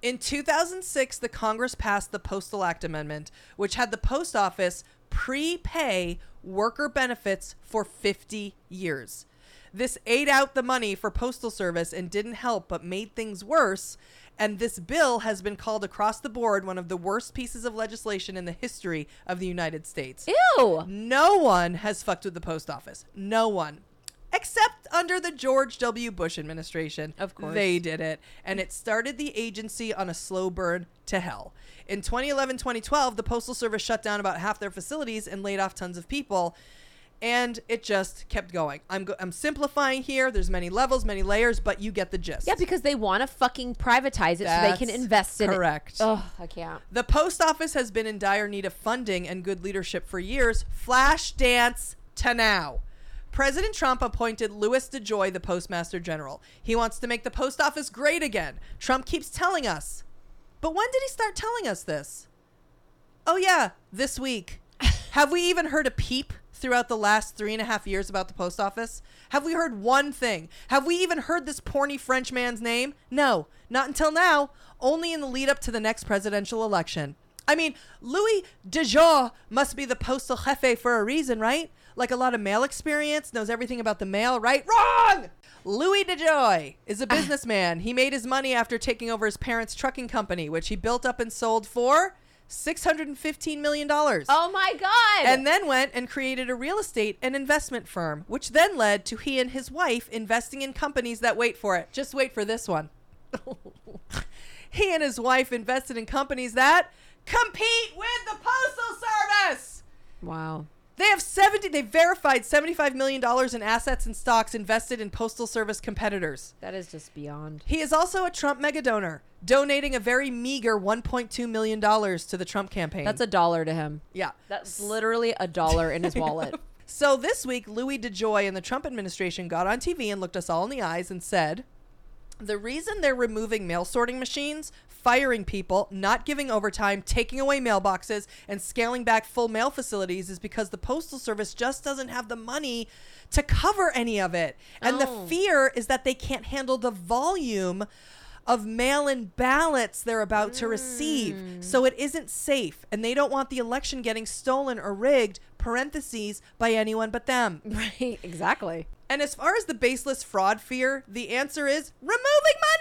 In two thousand six, the Congress passed the Postal Act Amendment, which had the post office prepay worker benefits for fifty years. This ate out the money for postal service and didn't help, but made things worse. And this bill has been called across the board one of the worst pieces of legislation in the history of the United States. Ew. No one has fucked with the post office. No one. Except under the George W. Bush administration. Of course. They did it. And it started the agency on a slow burn to hell. In twenty eleven, twenty twelve, the Postal Service shut down about half their facilities and laid off tons of people. And it just kept going. I'm go- I'm simplifying here. There's many levels, many layers, but you get the gist. Yeah, because they want to fucking privatize it. That's so they can invest in correct. It. Correct. Oh, I can't. The post office has been in dire need of funding and good leadership for years. Flash dance to now. President Trump appointed Louis DeJoy the Postmaster General. He wants to make the post office great again. Trump keeps telling us. But when did he start telling us this? Oh, yeah, this week. Have we even heard a peep throughout the last three and a half years about the post office? Have we heard one thing? Have we even heard this porny French man's name? No, not until now. Only in the lead up to the next presidential election. I mean, Louis DeJoy must be the postal jefe for a reason, right? Like a lot of mail experience, knows everything about the mail, right? Wrong! Louis DeJoy is a businessman. He made his money after taking over his parents' trucking company, which he built up and sold for six hundred fifteen million dollars. Oh my God. And then went and created a real estate and investment firm, which then led to he and his wife investing in companies that, wait for it, just wait for this one. He and his wife invested in companies that compete with the Postal Service. Wow. They have seventy. They verified seventy-five million dollars in assets and stocks invested in Postal Service competitors. That is just beyond. He is also a Trump mega donor, donating a very meager one point two million dollars to the Trump campaign. That's a dollar to him. Yeah. That's literally a dollar in his wallet. So this week, Louis DeJoy and the Trump administration got on T V and looked us all in the eyes and said, the reason they're removing mail sorting machines, firing people, not giving overtime, taking away mailboxes, and scaling back full mail facilities is because the Postal Service just doesn't have the money to cover any of it. And oh. the fear is that they can't handle the volume of mail-in ballots they're about mm. to receive. So it isn't safe. And they don't want the election getting stolen or rigged, parentheses, by anyone but them. Right, exactly. And as far as the baseless fraud fear, the answer is removing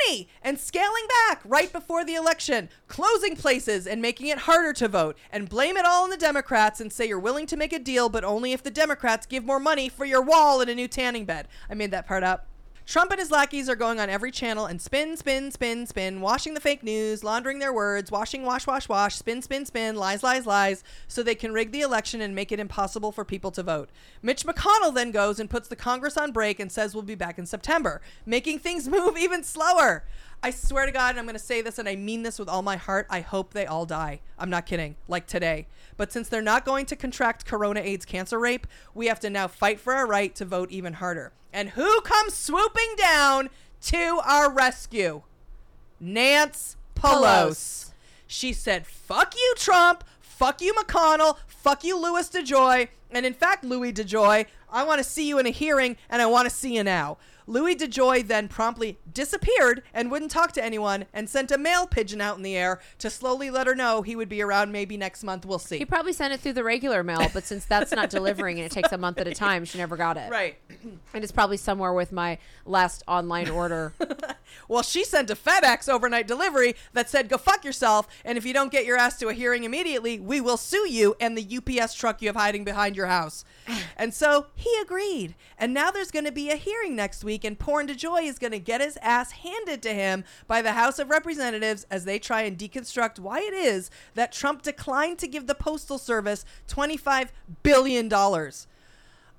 money and scaling back right before the election, closing places and making it harder to vote, and blame it all on the Democrats and say you're willing to make a deal, but only if the Democrats give more money for your wall and a new tanning bed. I made that part up. Trump and his lackeys are going on every channel and spin, spin, spin, spin, washing the fake news, laundering their words, washing, wash, wash, wash, spin, spin, spin, lies, lies, lies, so they can rig the election and make it impossible for people to vote. Mitch McConnell then goes and puts the Congress on break and says we'll be back in September, making things move even slower. I swear to God, and I'm going to say this, and I mean this with all my heart, I hope they all die. I'm not kidding, like today. But since they're not going to contract corona, AIDS, cancer, rape, we have to now fight for our right to vote even harder. And who comes swooping down to our rescue? Nancy Pelosi. She said, fuck you, Trump. Fuck you, McConnell. Fuck you, Louis DeJoy. And in fact, Louis DeJoy, I want to see you in a hearing, and I want to see you now. Louis DeJoy then promptly disappeared and wouldn't talk to anyone and sent a mail pigeon out in the air to slowly let her know he would be around maybe next month. We'll see. He probably sent it through the regular mail, but since that's not delivering and it takes a month at a time, she never got it. Right. And it's probably somewhere with my last online order. Well, she sent a FedEx overnight delivery that said, go fuck yourself. And if you don't get your ass to a hearing immediately, we will sue you and the U P S truck you have hiding behind your house. And so he agreed. And now there's going to be a hearing next week. And Porn DeJoy is going to get his ass handed to him by the House of Representatives as they try and deconstruct why it is that Trump declined to give the Postal Service twenty-five billion dollars.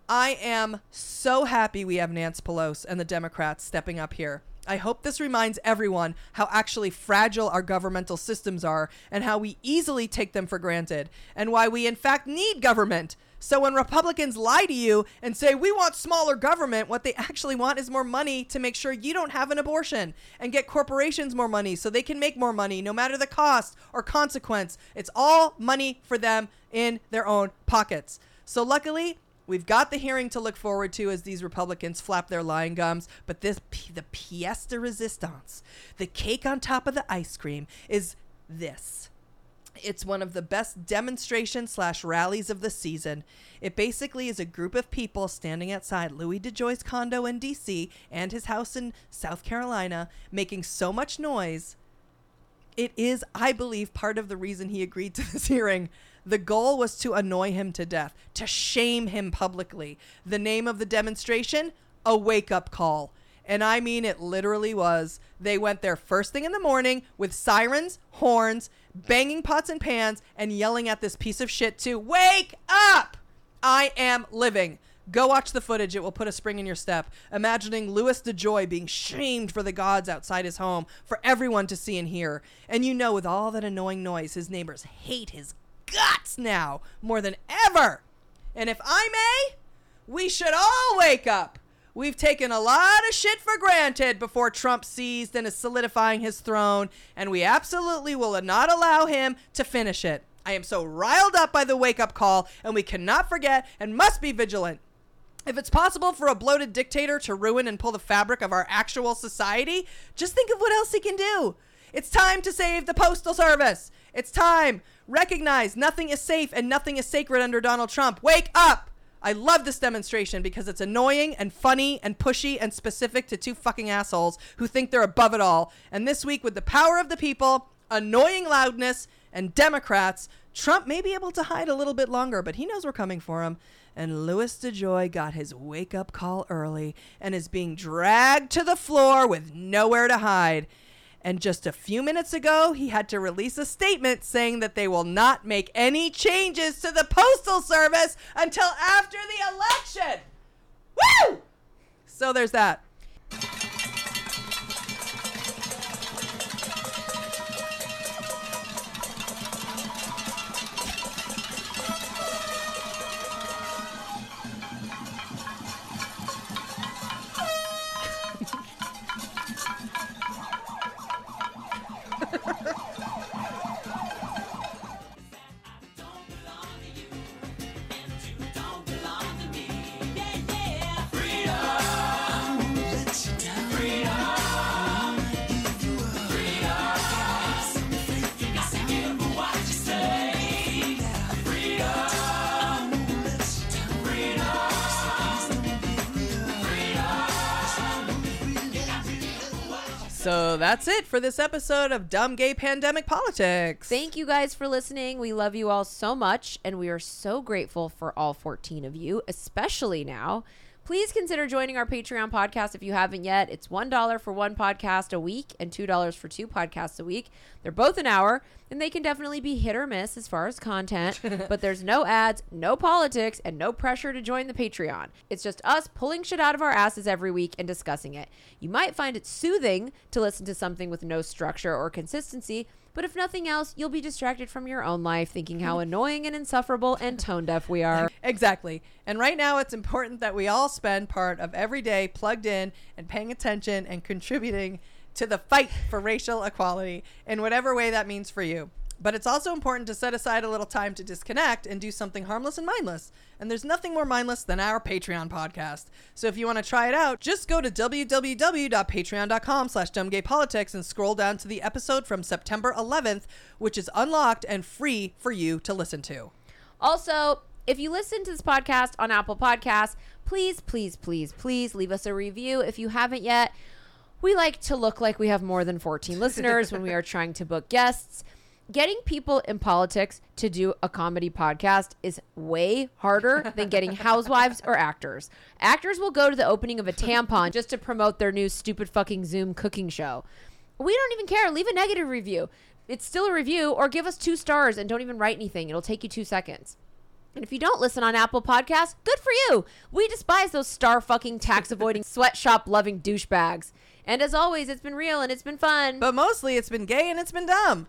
I am so happy we have Nancy Pelosi and the Democrats stepping up here. I hope this reminds everyone how actually fragile our governmental systems are and how we easily take them for granted and why we in fact need government. So when Republicans lie to you and say, we want smaller government, what they actually want is more money to make sure you don't have an abortion and get corporations more money so they can make more money no matter the cost or consequence. It's all money for them in their own pockets. So luckily, we've got the hearing to look forward to as these Republicans flap their lying gums. But this, the pièce de résistance, the cake on top of the ice cream, is this. It's one of the best demonstrations slash rallies of the season. It basically is a group of people standing outside Louis DeJoy's condo in D C and his house in South Carolina, making so much noise. It is, I believe, part of the reason he agreed to this hearing. The goal was to annoy him to death, to shame him publicly. The name of the demonstration, a wake-up call. And I mean, it literally was. They went there first thing in the morning with sirens, horns, banging pots and pans, and yelling at this piece of shit to wake up. I am living. Go watch the footage. It will put a spring in your step. Imagining Louis DeJoy being shamed for the gods outside his home for everyone to see and hear. And you know, with all that annoying noise, his neighbors hate his guts now more than ever. And if I may, we should all wake up. We've taken a lot of shit for granted before Trump seized and is solidifying his throne, and we absolutely will not allow him to finish it. I am so riled up by the wake-up call, and we cannot forget and must be vigilant. If it's possible for a bloated dictator to ruin and pull the fabric of our actual society, just think of what else he can do. It's time to save the Postal Service. It's time. Recognize nothing is safe and nothing is sacred under Donald Trump. Wake up. I love this demonstration because it's annoying and funny and pushy and specific to two fucking assholes who think they're above it all. And this week, with the power of the people, annoying loudness, and Democrats, Trump may be able to hide a little bit longer, but he knows we're coming for him. And Louis DeJoy got his wake-up call early and is being dragged to the floor with nowhere to hide. And just a few minutes ago, he had to release a statement saying that they will not make any changes to the Postal Service until after the election. Woo! So there's that. So that's it for this episode of Dumb Gay Pandemic Politics. Thank you guys for listening. We love you all so much, and we are so grateful for all fourteen of you, especially now. Please consider joining our Patreon podcast if you haven't yet. It's one dollar for one podcast a week and two dollars for two podcasts a week. They're both an hour, and they can definitely be hit or miss as far as content, but there's no ads, no politics, and no pressure to join the Patreon. It's just us pulling shit out of our asses every week and discussing it. You might find it soothing to listen to something with no structure or consistency, but if nothing else, you'll be distracted from your own life thinking how annoying and insufferable and tone deaf we are. Exactly. And right now, it's important that we all spend part of every day plugged in and paying attention and contributing to the fight for racial equality in whatever way that means for you. But it's also important to set aside a little time to disconnect and do something harmless and mindless. And there's nothing more mindless than our Patreon podcast. So if you want to try it out, just go to www.patreon.com slash dumbgaypolitics and scroll down to the episode from September eleventh, which is unlocked and free for you to listen to. Also, if you listen to this podcast on Apple Podcasts, please, please, please, please leave us a review if you haven't yet. We like to look like we have more than fourteen listeners when we are trying to book guests. Getting people in politics to do a comedy podcast is way harder than getting housewives or actors. Actors will go to the opening of a tampon just to promote their new stupid fucking Zoom cooking show. We don't even care. Leave a negative review. It's still a review, or give us two stars and don't even write anything. It'll take you two seconds. And if you don't listen on Apple Podcasts, good for you. We despise those star fucking tax avoiding sweatshop loving douchebags. And as always, it's been real and it's been fun. But mostly it's been gay and it's been dumb.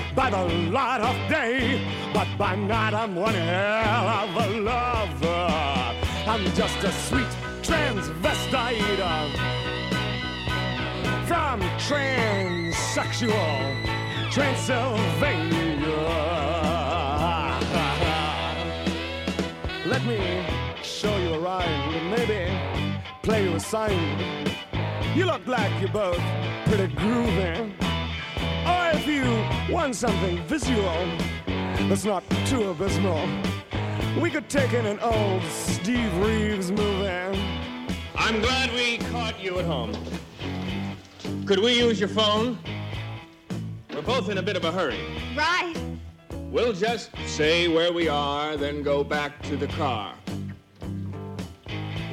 by the light of day, but by night I'm one hell of a lover. I'm just a sweet transvestite from transsexual Transylvania. Let me show you around and maybe play you a sign. You look like you're both pretty groovy. Or if you want something visual that's not too abysmal, we could take in an old Steve Reeves movie. I'm glad we caught you at home. Could we use your phone? We're both in a bit of a hurry. Right. We'll just say where we are, then go back to the car.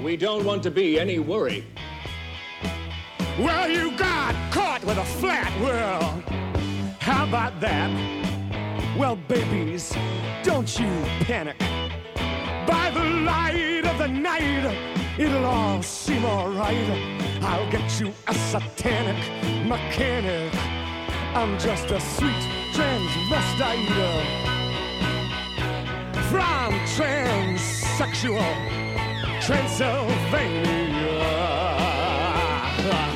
We don't want to be any worry. Well, you got caught with a flat world. How about that? Well, babies, don't you panic. By the light of the night, it'll all seem all right. I'll get you a satanic mechanic. I'm just a sweet transvestite from transsexual Transylvania.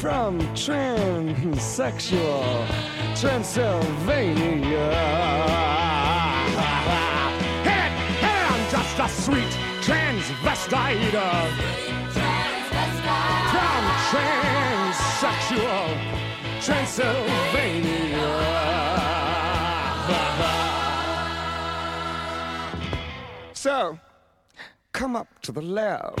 from transsexual Transylvania. Hey, hey, I'm just a sweet transvestite from transsexual Transylvania. So, come up to the lab